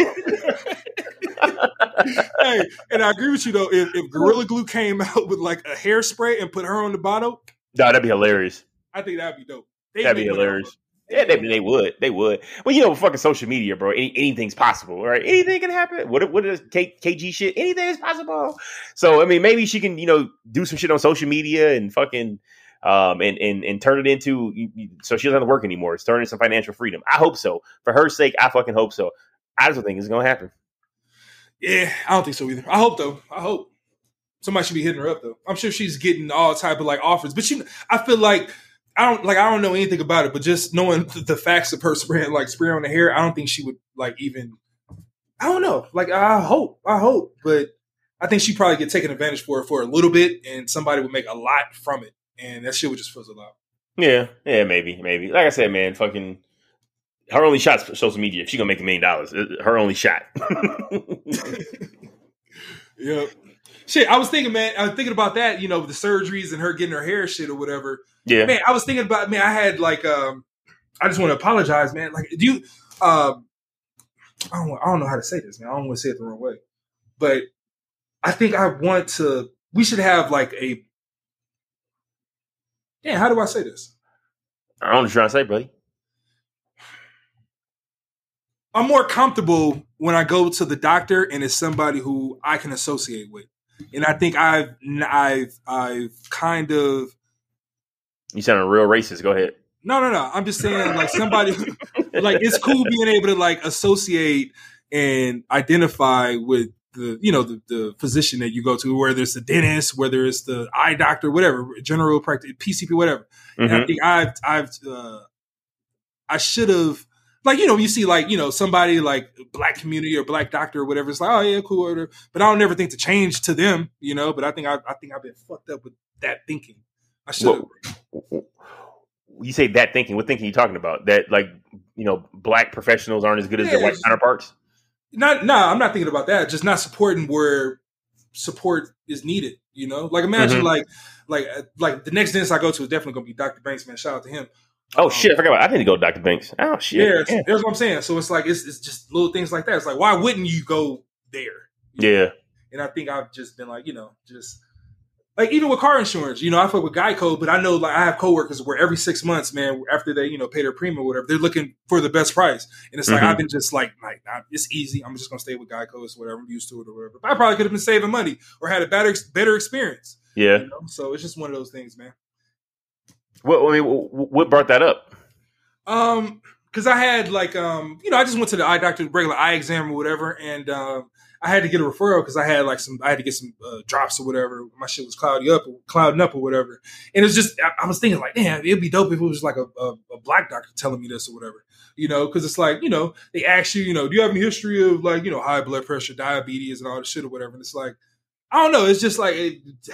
Hey, and I agree with you though, if Gorilla Glue came out with like a hairspray and put her on the bottle. No, that'd be hilarious. I think that'd be dope. That'd be hilarious. Yeah, they would. Well, you know, fucking social media, bro. Anything's possible, right? Anything can happen. What is KG shit? Anything is possible. So, I mean, maybe she can, you know, do some shit on social media and fucking and turn it into so she doesn't have to work anymore. It's turning some financial freedom. I hope so. For her sake, I fucking hope so. I just don't think it's gonna happen. Yeah, I don't think so either. I hope though. I hope. Somebody should be hitting her up though. I'm sure she's getting all type of like offers, but she, I feel like I don't know anything about it, but just knowing the facts of her spraying like spray on the hair, I don't think she would like even. I don't know. Like I hope, but I think she probably get taken advantage for a little bit, and somebody would make a lot from it, and that shit would just fizzle out. Yeah, maybe. Like I said, man, fucking. Her only shot's social media. If she's going to make $1 million, her only shot. Yeah. Shit, I was thinking about that, you know, the surgeries and her getting her hair shit or whatever. Yeah. Man, I was thinking about, man, I had like, I just want to apologize, man. Like, do you, I don't know how to say this, man. I don't want to say it the wrong way. But I think we should have like a, yeah, how do I say this? I don't know what you're trying to say, buddy. I'm more comfortable when I go to the doctor and it's somebody who I can associate with. And I think I've kind of. You sound real racist. Go ahead. No. I'm just saying like somebody like it's cool being able to like associate and identify with the, you know, the physician that you go to, whether it's the dentist, whether it's the eye doctor, whatever, general practice, PCP, whatever. Mm-hmm. And I think I should have. Like, you know, you see, like, you know, somebody like black community or black doctor or whatever. It's like, oh, yeah, cool. Order. But I don't ever think to change to them, you know. But I think I've been fucked up with that thinking. I should have. You say that thinking. What thinking are you talking about? That, like, you know, black professionals aren't as good as their white counterparts? I'm not thinking about that. Just not supporting where support is needed, you know. Like, imagine, mm-hmm. like the next dentist I go to is definitely going to be Dr. Banks, man. Shout out to him. Oh, shit. I forgot about it. I didn't go to Dr. Banks. Oh, shit. Yeah, that's what I'm saying. So it's like, it's just little things like that. It's like, why wouldn't you go there? You know? And I think I've just been like, you know, just like even with car insurance, you know, I fuck with Geico, but I know like I have coworkers where every 6 months, man, after they, you know, pay their premium or whatever, they're looking for the best price. And it's like, I've been just like, it's easy. I'm just going to stay with Geico. It's whatever. I'm used to it or whatever. But I probably could have been saving money or had a better experience. Yeah. You know? So it's just one of those things, man. What brought that up? Because I had like, you know, I just went to the eye doctor, regular eye exam or whatever, and I had to get a referral because I had to get some drops or whatever. My shit was clouding up or whatever. And it's just, I was thinking like, damn, it'd be dope if it was like a black doctor telling me this or whatever, you know, because it's like, you know, they ask you, you know, do you have any history of like, you know, high blood pressure, diabetes, and all this shit or whatever, and it's like, I don't know, it's just like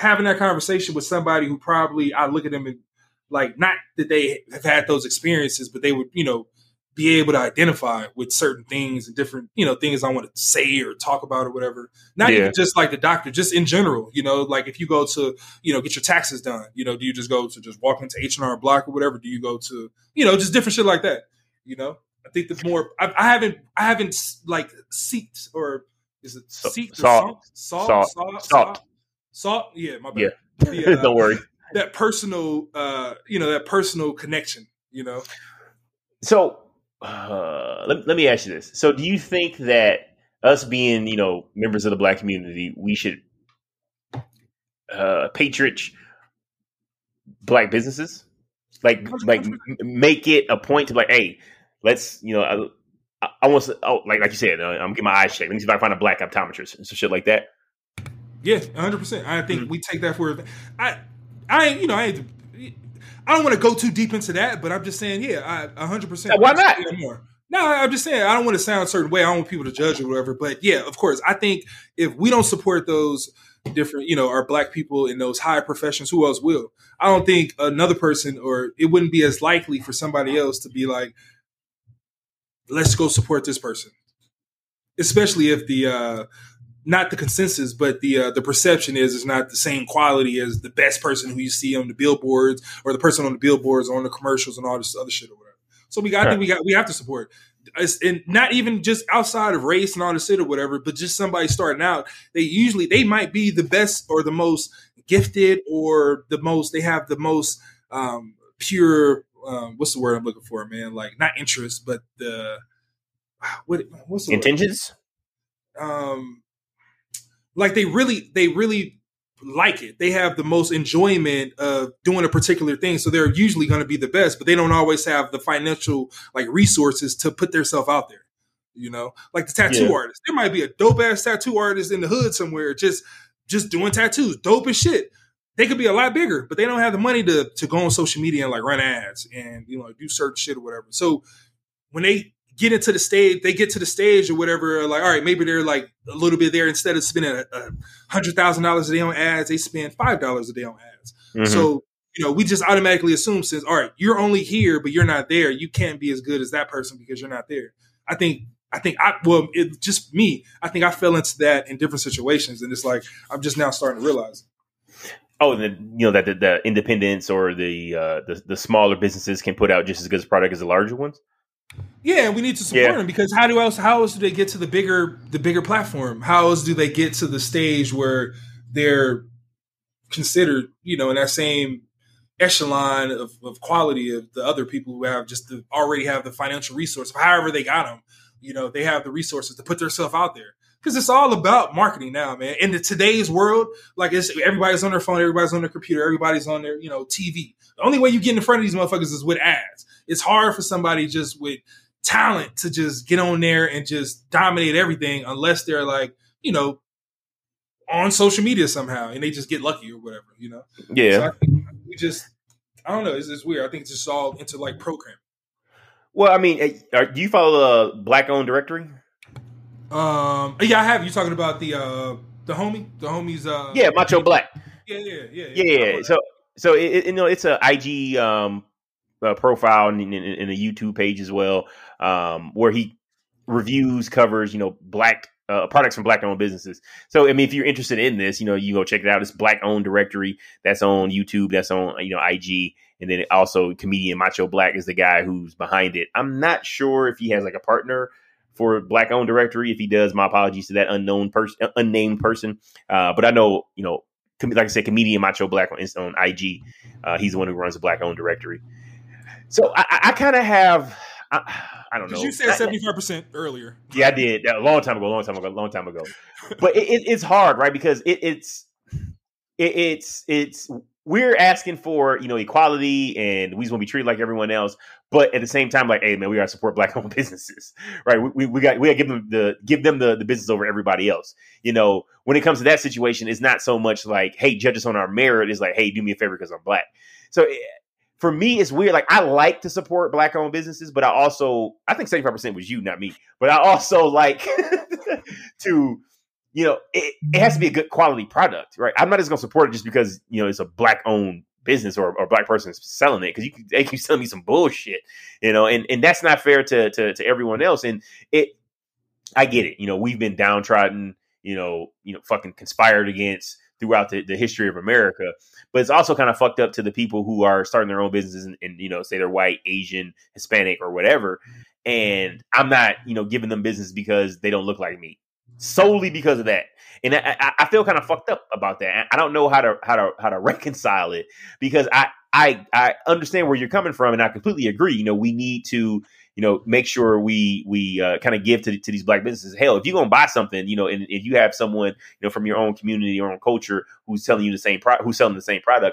having that conversation with somebody who probably I look at them and. Like, not that they have had those experiences, but they would, you know, be able to identify with certain things and different, you know, things I want to say or talk about or whatever. Not even just like the doctor, just in general, you know, like if you go to, you know, get your taxes done, you know, do you just go to just walk into H&R Block or whatever? Do you go to, you know, just different shit like that? You know, I think the more I haven't like seeked or is it seeked salt. Salt. Yeah, my bad. Yeah. Yeah, don't worry. That personal, you know, that personal connection, you know. So let me ask you this. So do you think that us being, you know, members of the black community, we should patronage black businesses? Like make it a point to like, hey, let's, you know, I want to, oh, like you said, I'm getting my eyes checked. Let me see if I can find a black optometrist and some shit like that. Yeah, 100%. I think we take that for I don't want to go too deep into that, but I'm just saying, yeah, 100%. Why not? No, I'm just saying, I don't want to sound a certain way. I don't want people to judge or whatever. But yeah, of course, I think if we don't support those different, you know, our black people in those high professions, who else will? I don't think another person, or it wouldn't be as likely for somebody else to be like, let's go support this person. Especially if the, not the consensus, but the perception is not the same quality as the best person who you see on the billboards or the person on the billboards or on the commercials and all this other shit or whatever. So we have to support. And not even just outside of race and all this shit or whatever, but just somebody starting out, they might be the best or the most gifted or they have the most pure, what's the word I'm looking for, man? Like not interest, but what's the intentions? Word? Like they really like it. They have the most enjoyment of doing a particular thing. So they're usually going to be the best, but they don't always have the financial like resources to put themselves out there. You know, like the tattoo artist, there might be a dope ass tattoo artist in the hood somewhere. Just just doing tattoos, dope as shit. They could be a lot bigger, but they don't have the money to go on social media and like run ads and, you know, do certain shit or whatever. So when they get into the stage, they get to the stage or whatever, like, all right, maybe they're like a little bit there. Instead of spending $100,000 a day on ads, they spend $5 a day on ads. Mm-hmm. So, you know, we just automatically assume, since, all right, you're only here, but you're not there, you can't be as good as that person because you're not there. I think I fell into that in different situations. And it's like, I'm just now starting to realize it. Oh, and then, you know, that the independents or the smaller businesses can put out just as good a product as the larger ones. Yeah, and we need to support them, because how else do they get to the bigger platform? How else do they get to the stage where they're considered, you know, in that same echelon of quality of the other people who have just already have the financial resource, however they got them, you know, they have the resources to put themselves out there. Because it's all about marketing now, man. In today's world, like, it's, everybody's on their phone, everybody's on their computer, everybody's on their, you know, TV. The only way you get in front of these motherfuckers is with ads. It's hard for somebody just with talent to just get on there and just dominate everything unless they're, like, you know, on social media somehow and they just get lucky or whatever, you know? Yeah. So I think we just, I don't know, it's just weird. I think it's just all into, like, programming. Well, I mean, do you follow the Black-owned directory? Yeah, I have. You talking about the homie's? Yeah, Macho Black. Yeah. So it, you know, it's a IG profile and a YouTube page as well, where he reviews, covers, you know, black products from black owned businesses. So I mean, if you're interested in this, you know, you go check it out. It's Black Owned Directory. That's on YouTube. That's on, you know, IG. And then also comedian Macho Black is the guy who's behind it. I'm not sure if he has like a partner for Black Owned Directory. If he does, my apologies to that unnamed person. But I know, you know, like I said, comedian Macho Black on IG. He's the one who runs the Black Owned Directory. So I kind of have, I don't know. Did you say 75% earlier? Yeah, I did. A long time ago. But it's hard, right? Because it's we're asking for, you know, equality, and we just want to be treated like everyone else. But at the same time, like, hey, man, we got to support black-owned businesses, right? We got to give them the business over everybody else. You know, when it comes to that situation, it's not so much like, hey, judge us on our merit. It's like, hey, do me a favor because I'm black. So for me, it's weird. Like, I like to support black-owned businesses, but I think 75% was you, not me. But I also like to, you know, it has to be a good quality product, right? I'm not just going to support it just because, you know, it's a black-owned business or a black person selling it, because they keep selling me some bullshit, you know, and that's not fair to everyone else. And I get it. You know, we've been downtrodden, you know, fucking conspired against throughout the history of America. But it's also kind of fucked up to the people who are starting their own businesses and, you know, say they're white, Asian, Hispanic, or whatever. And I'm not, you know, giving them business because they don't look like me. Solely because of that, and I feel kind of fucked up about that. I don't know how to reconcile it, because I understand where you're coming from, and I completely agree. You know, we need to, you know, make sure we kind of give to these black businesses. Hell, if you're gonna buy something, you know, and if you have someone, you know, from your own community, your own culture, who's selling the same product,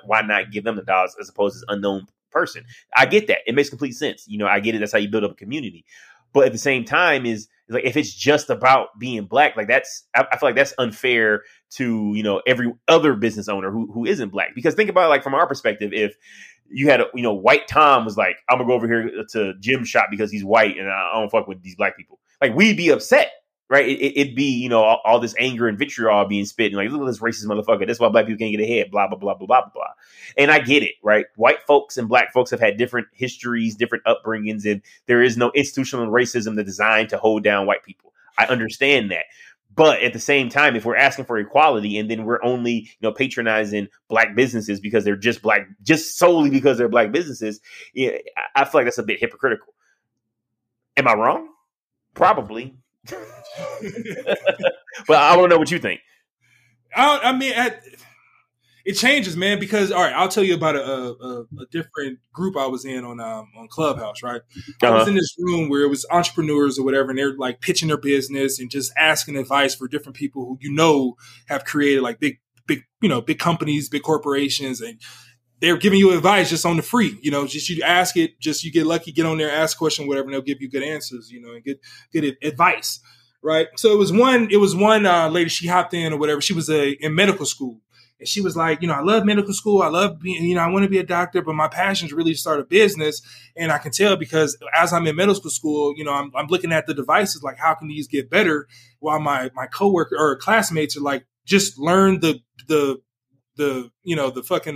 why not give them the dollars as opposed to unknown person? I get that. It makes complete sense. You know, I get it. That's how you build up a community. But at the same time, like, if it's just about being black, like, that's, I feel like that's unfair to, you know, every other business owner who isn't black. Because think about it, like, from our perspective, if you had, you know, white Tom was like, I'm gonna go over here to Jim's shop because he's white and I don't fuck with these black people. Like, we'd be upset, right? It'd be, you know, all this anger and vitriol being spit and like, look at this racist motherfucker. That's why black people can't get ahead, blah, blah, blah, blah, blah, blah. And I get it, right? White folks and black folks have had different histories, different upbringings, and there is no institutional racism that's designed to hold down white people. I understand that. But at the same time, if we're asking for equality and then we're only, you know, patronizing black businesses because they're just black, just solely because they're black businesses, yeah, I feel like that's a bit hypocritical. Am I wrong? Probably. But I want to know what you think. It changes, man, because, all right, I'll tell you about a different group I was in on Clubhouse, right? I was in this room where it was entrepreneurs or whatever, and they're like pitching their business and just asking advice for different people who, you know, have created like big, you know, big companies, big corporations, and they're giving you advice just on the free, you know, just you ask it, just you get lucky, get on there, ask a question, whatever, and they'll give you good answers, you know, and good advice. right? So it was one lady, she hopped in or whatever. She was in medical school. And she was like, you know, I love medical school. I love being, you know, I want to be a doctor, but my passion is really to start a business. And I can tell because as I'm in medical school, you know, I'm looking at the devices, like how can these get better? While my coworker or classmates are like, just learn the you know, the fucking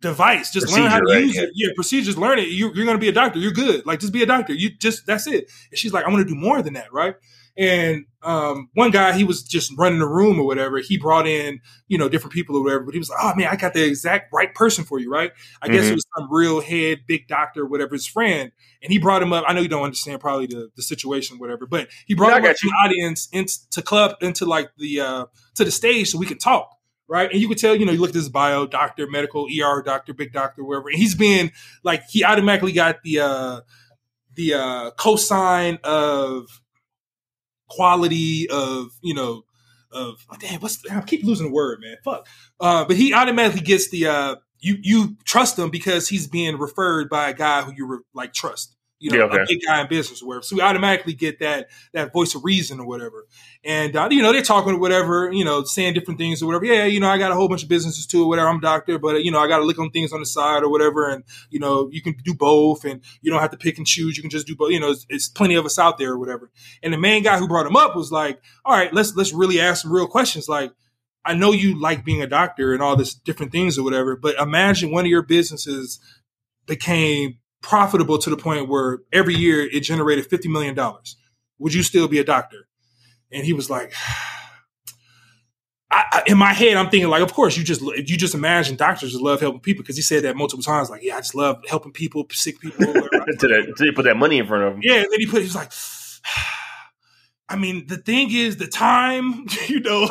device. Just learn how to use it. Yeah, procedures, learn it. You're going to be a doctor. You're good. Like, just be a doctor. That's it. And she's like, I want to do more than that, right? And one guy, he was just running the room or whatever. He brought in, you know, different people or whatever. But he was like, oh, man, I got the exact right person for you, right? I guess it was some real head, big doctor, whatever, his friend. And he brought him up. I know you don't understand probably the situation, whatever. But he brought him up to the audience, to the stage so we could talk. Right. And you could tell, you know, you look at his bio, doctor, medical, ER, doctor, big doctor, wherever. And he's being like, he automatically got the cosign of quality of, you know, of, oh, damn, I keep losing the word, man. Fuck. But he automatically gets you trust him because he's being referred by a guy who you like trust. You know, a big guy in business or whatever. So we automatically get that voice of reason or whatever. And, you know, they're talking or whatever, you know, saying different things or whatever. Yeah, you know, I got a whole bunch of businesses too or whatever. I'm a doctor, but, you know, I got to look on things on the side or whatever. And, you know, you can do both and you don't have to pick and choose. You can just do both. You know, it's plenty of us out there or whatever. And the main guy who brought him up was like, all right, let's really ask some real questions. Like, I know you like being a doctor and all this different things or whatever, but imagine one of your businesses became profitable to the point where every year it generated $50 million. Would you still be a doctor? And he was like, in my head, I'm thinking like, of course, you just imagine doctors just love helping people. Cause he said that multiple times. Like, yeah, I just love helping people, sick people. Until you put that money in front of him. Yeah. And then he was like, I mean, the thing is the time, you know,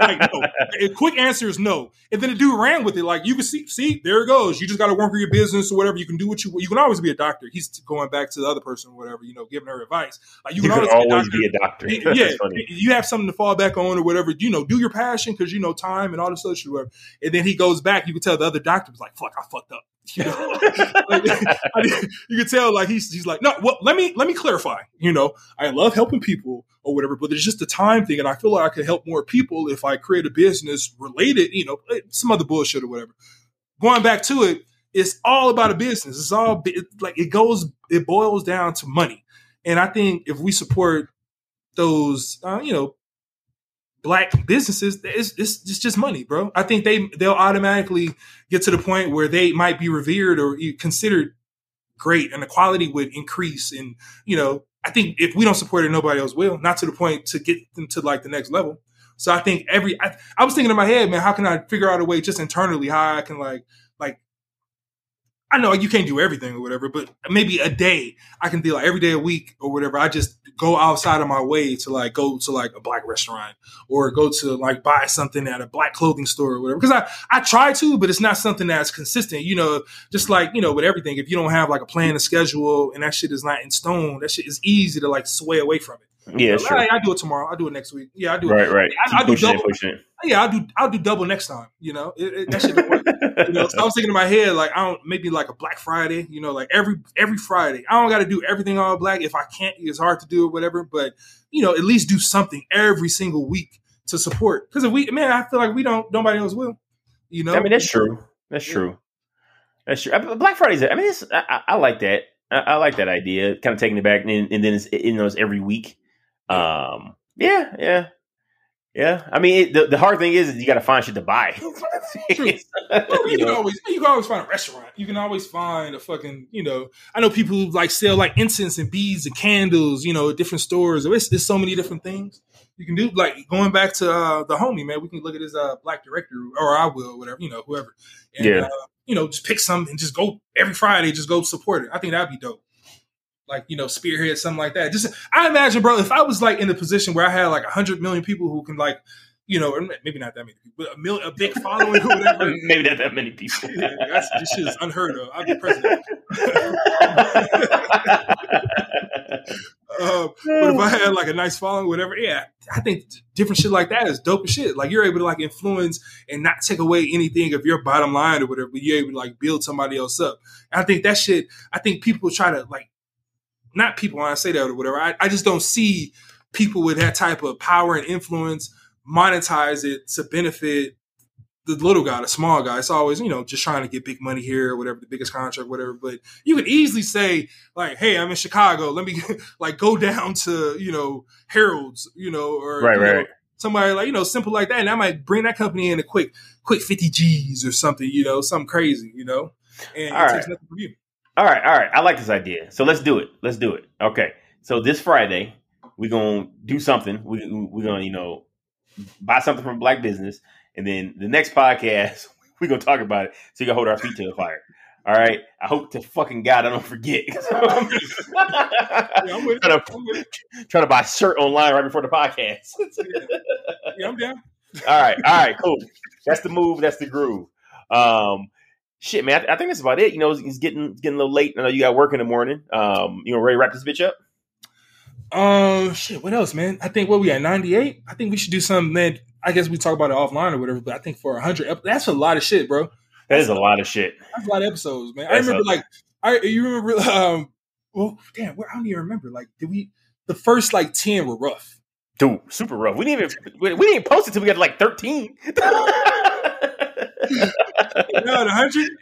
like, no. A quick answer is no. And then the dude ran with it. Like, you can see, there it goes. You just got to work for your business or whatever. You can do what you can always be a doctor. He's going back to the other person or whatever, you know, giving her advice. Like, you can always be a doctor. Yeah. You have something to fall back on or whatever. You know, do your passion because, you know, time and all this other shit or whatever. And then he goes back. You can tell the other doctor was like, fuck, I fucked up. You know, like, you can tell like he's like, no, well, let me clarify. You know, I love helping people or whatever, but it's just a time thing, and I feel like I could help more people if I create a business related, you know, some other bullshit or whatever. Going back to it, it's all about a business. It's all like it boils down to money, and I think if we support those, you know, Black businesses, it's just money, bro. I think they'll automatically get to the point where they might be revered or considered great, and the quality would increase. And you know, I think if we don't support it, nobody else will. Not to the point to get them to like the next level. So I think I was thinking in my head, man, how can I figure out a way just internally how I can like I know you can't do everything or whatever, but maybe a day I can do like every day a week or whatever. I just go outside of my way to like go to like a Black restaurant or go to like buy something at a Black clothing store or whatever. Because I try to, but it's not something that's consistent. You know, just like, you know, with everything, if you don't have like a plan and schedule and that shit is not in stone, that shit is easy to like sway away from it. Yeah, sure. Like, I'll do it tomorrow. I'll do it next week. Yeah, I do it. Right. I'll do double. Yeah, I'll do double next time. You know, that shit don't work. You know, so I was thinking in my head, like, maybe like a Black Friday, you know, like every Friday. I don't got to do everything all Black. If I can't, it's hard to do or whatever. But, you know, at least do something every single week to support. Because I feel like we don't, nobody else will. You know, I mean, that's true. Black Fridays, I mean, I like that. I like that idea, kind of taking it back. And then it's, you know, it's every week. Yeah. I mean, the hard thing is you got to find shit to buy. You can always find a restaurant. You can always find a fucking, you know, I know people who like sell like incense and beads and candles, you know, at different stores. There's so many different things you can do. Like going back to the homie, man, we can look at his Black director, or I will, whatever, you know, whoever. And, you know, just pick some and just go every Friday, just go support it. I think that'd be dope. Like, you know, spearhead, something like that. Just, I imagine, bro, if I was like in a position where I had like 100 million people who can like, you know, maybe not that many people, but a big following or whatever. Maybe not that many people. Yeah, this shit is unheard of. I'd be president. But if I had like a nice following, whatever, yeah, I think different shit like that is dope as shit. Like you're able to like influence and not take away anything of your bottom line or whatever, but you're able to like build somebody else up. And I think that shit, I think people try to like, not people when I say that or whatever. I just don't see people with that type of power and influence monetize it to benefit the little guy, the small guy. It's always, you know, just trying to get big money here or whatever, the biggest contract, whatever. But you could easily say, like, hey, I'm in Chicago. Let me like go down to, you know, Harold's, you know, or right, you know, right. Somebody like, you know, simple like that. And I might bring that company in a quick 50 G's or something, you know, something crazy, you know, and all it right. takes nothing from you. All right. All right. I like this idea. So let's do it. Let's do it. Okay. So this Friday, we're going to do something. We're going to, you know, buy something from Black business. And then the next podcast, we're going to talk about it. So you got to hold our feet to the fire. All right. I hope to fucking God I don't forget. Yeah, trying to buy a shirt online right before the podcast. Yeah, I'm down. All right. All right. Cool. That's the move. That's the groove. Shit, man. I think that's about it. You know, it's getting a little late. I know you got work in the morning. You know, ready to wrap this bitch up? Shit, what else, man? I think what we at 98. I think we should do something, man. I guess we talk about it offline or whatever, but I think for 100, that's a lot of shit, bro. That is a lot of shit. That's a lot of episodes, man. That's I remember, like, you remember? Well, damn, I don't even remember. Like, the first like 10 were rough, dude, super rough. We didn't post it till we got to, like 13. No, 100.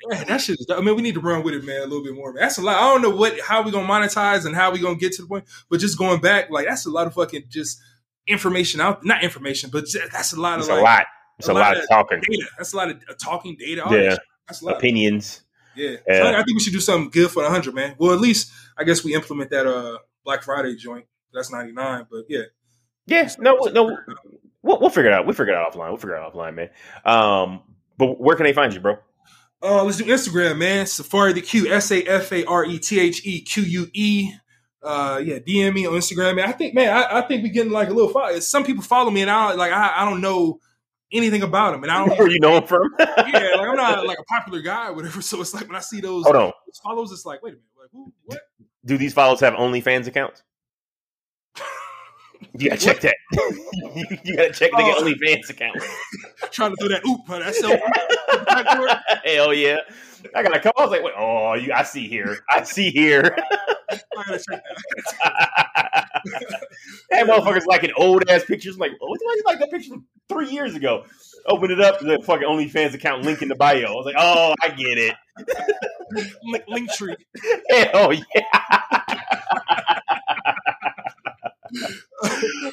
Man, that shit is. I mean, we need to run with it, man, a little bit more. Man. That's a lot. I don't know how we gonna monetize and how we gonna get to the point, but just going back, like that's a lot of fucking just information out. Not information, but just, that's a lot of. It's like, a lot. It's a lot of talking. Data. That's a lot of talking data. All yeah. That's a lot opinions. Yeah. So I think we should do something good for 100, man. Well, at least I guess we implement that Black Friday joint. That's 99, but yeah. Yes. Yeah, no. We'll figure it out. We'll figure it out offline. Man. But where can they find you, bro? Let's do Instagram, man. Safari the Q, SafareTheQue. Yeah, DM me on Instagram, man. I think, man, I think we're getting like a little follow. Some people follow me, and I don't know anything about them, and I don't know where you know them from. Yeah, like I'm not like a popular guy or whatever. So it's like when I see those, those follows, it's like, wait a minute, like who? What? Do these follows have OnlyFans accounts? You gotta check that. You gotta check the OnlyFans account. Trying to do that. Oop, that's so. Hell yeah! I got a call. I was like, wait, oh, you. I see here. I gotta check that. That motherfucker's like an old ass picture. Like, oh, why do you like that picture from 3 years ago? Open it up to the fucking OnlyFans account link in the bio. I was like, oh, I get it. Link tree. Hell yeah.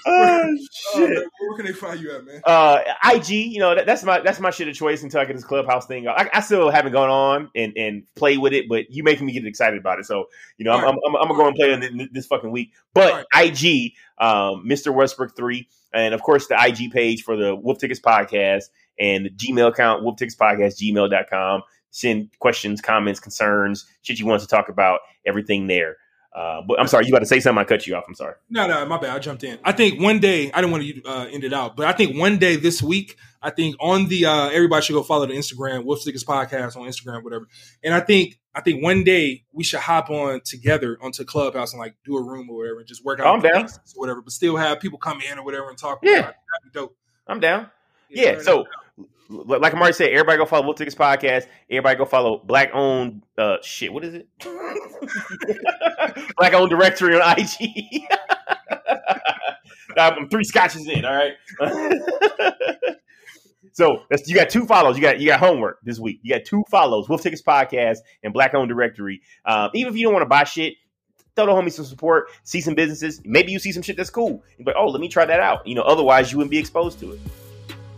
Oh, shit. Where can they find you at, man? IG, you know, that's my shit of choice until I get this Clubhouse thing. I still haven't gone on and play with it, but you making me get excited about it. So, you know, I'm gonna go and play it this fucking week. But right. IG, Mr. Westbrook 3, and of course the IG page for the Wolf Tickets podcast and the Gmail account, wolfticketspodcast@gmail.com. Send questions, comments, concerns, shit you want us to talk about, everything there. But I'm sorry, you about to say something. I cut you off. I'm sorry. No, my bad. I jumped in. I think one day, I didn't want to end it out, but I think one day this week, I think on the everybody should go follow the Instagram, Wolf Stickers Podcast on Instagram, whatever. And I think one day we should hop on together onto Clubhouse and like do a room or whatever and just work out I'm down. Or whatever, but still have people come in or whatever and talk. Yeah, that'd be dope. I'm down. Yeah. So like I'm already saying, everybody go follow Wolf Tickets Podcast. Everybody go follow Black-owned shit. What is it? Black-owned directory on IG. I'm 3 scotches in. All right. So you got 2 follows. You got homework this week. You got 2 follows: Wolf Tickets Podcast and Black-owned directory. Even if you don't want to buy shit, throw the homie some support. See some businesses. Maybe you see some shit that's cool. You're like, oh, let me try that out. You know, otherwise you wouldn't be exposed to it.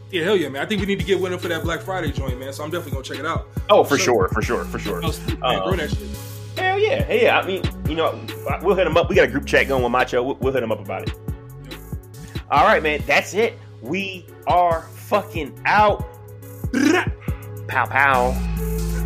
Yeah, hell yeah, man. I think we need to get winning for that Black Friday joint, man. So I'm definitely going to check it out. Oh, for sure. Man, grow that shit. Hell yeah. I mean, you know, we'll hit them up. We got a group chat going with Macho. We'll hit them up about it. Yeah. All right, man. That's it. We are fucking out. Pow, pow.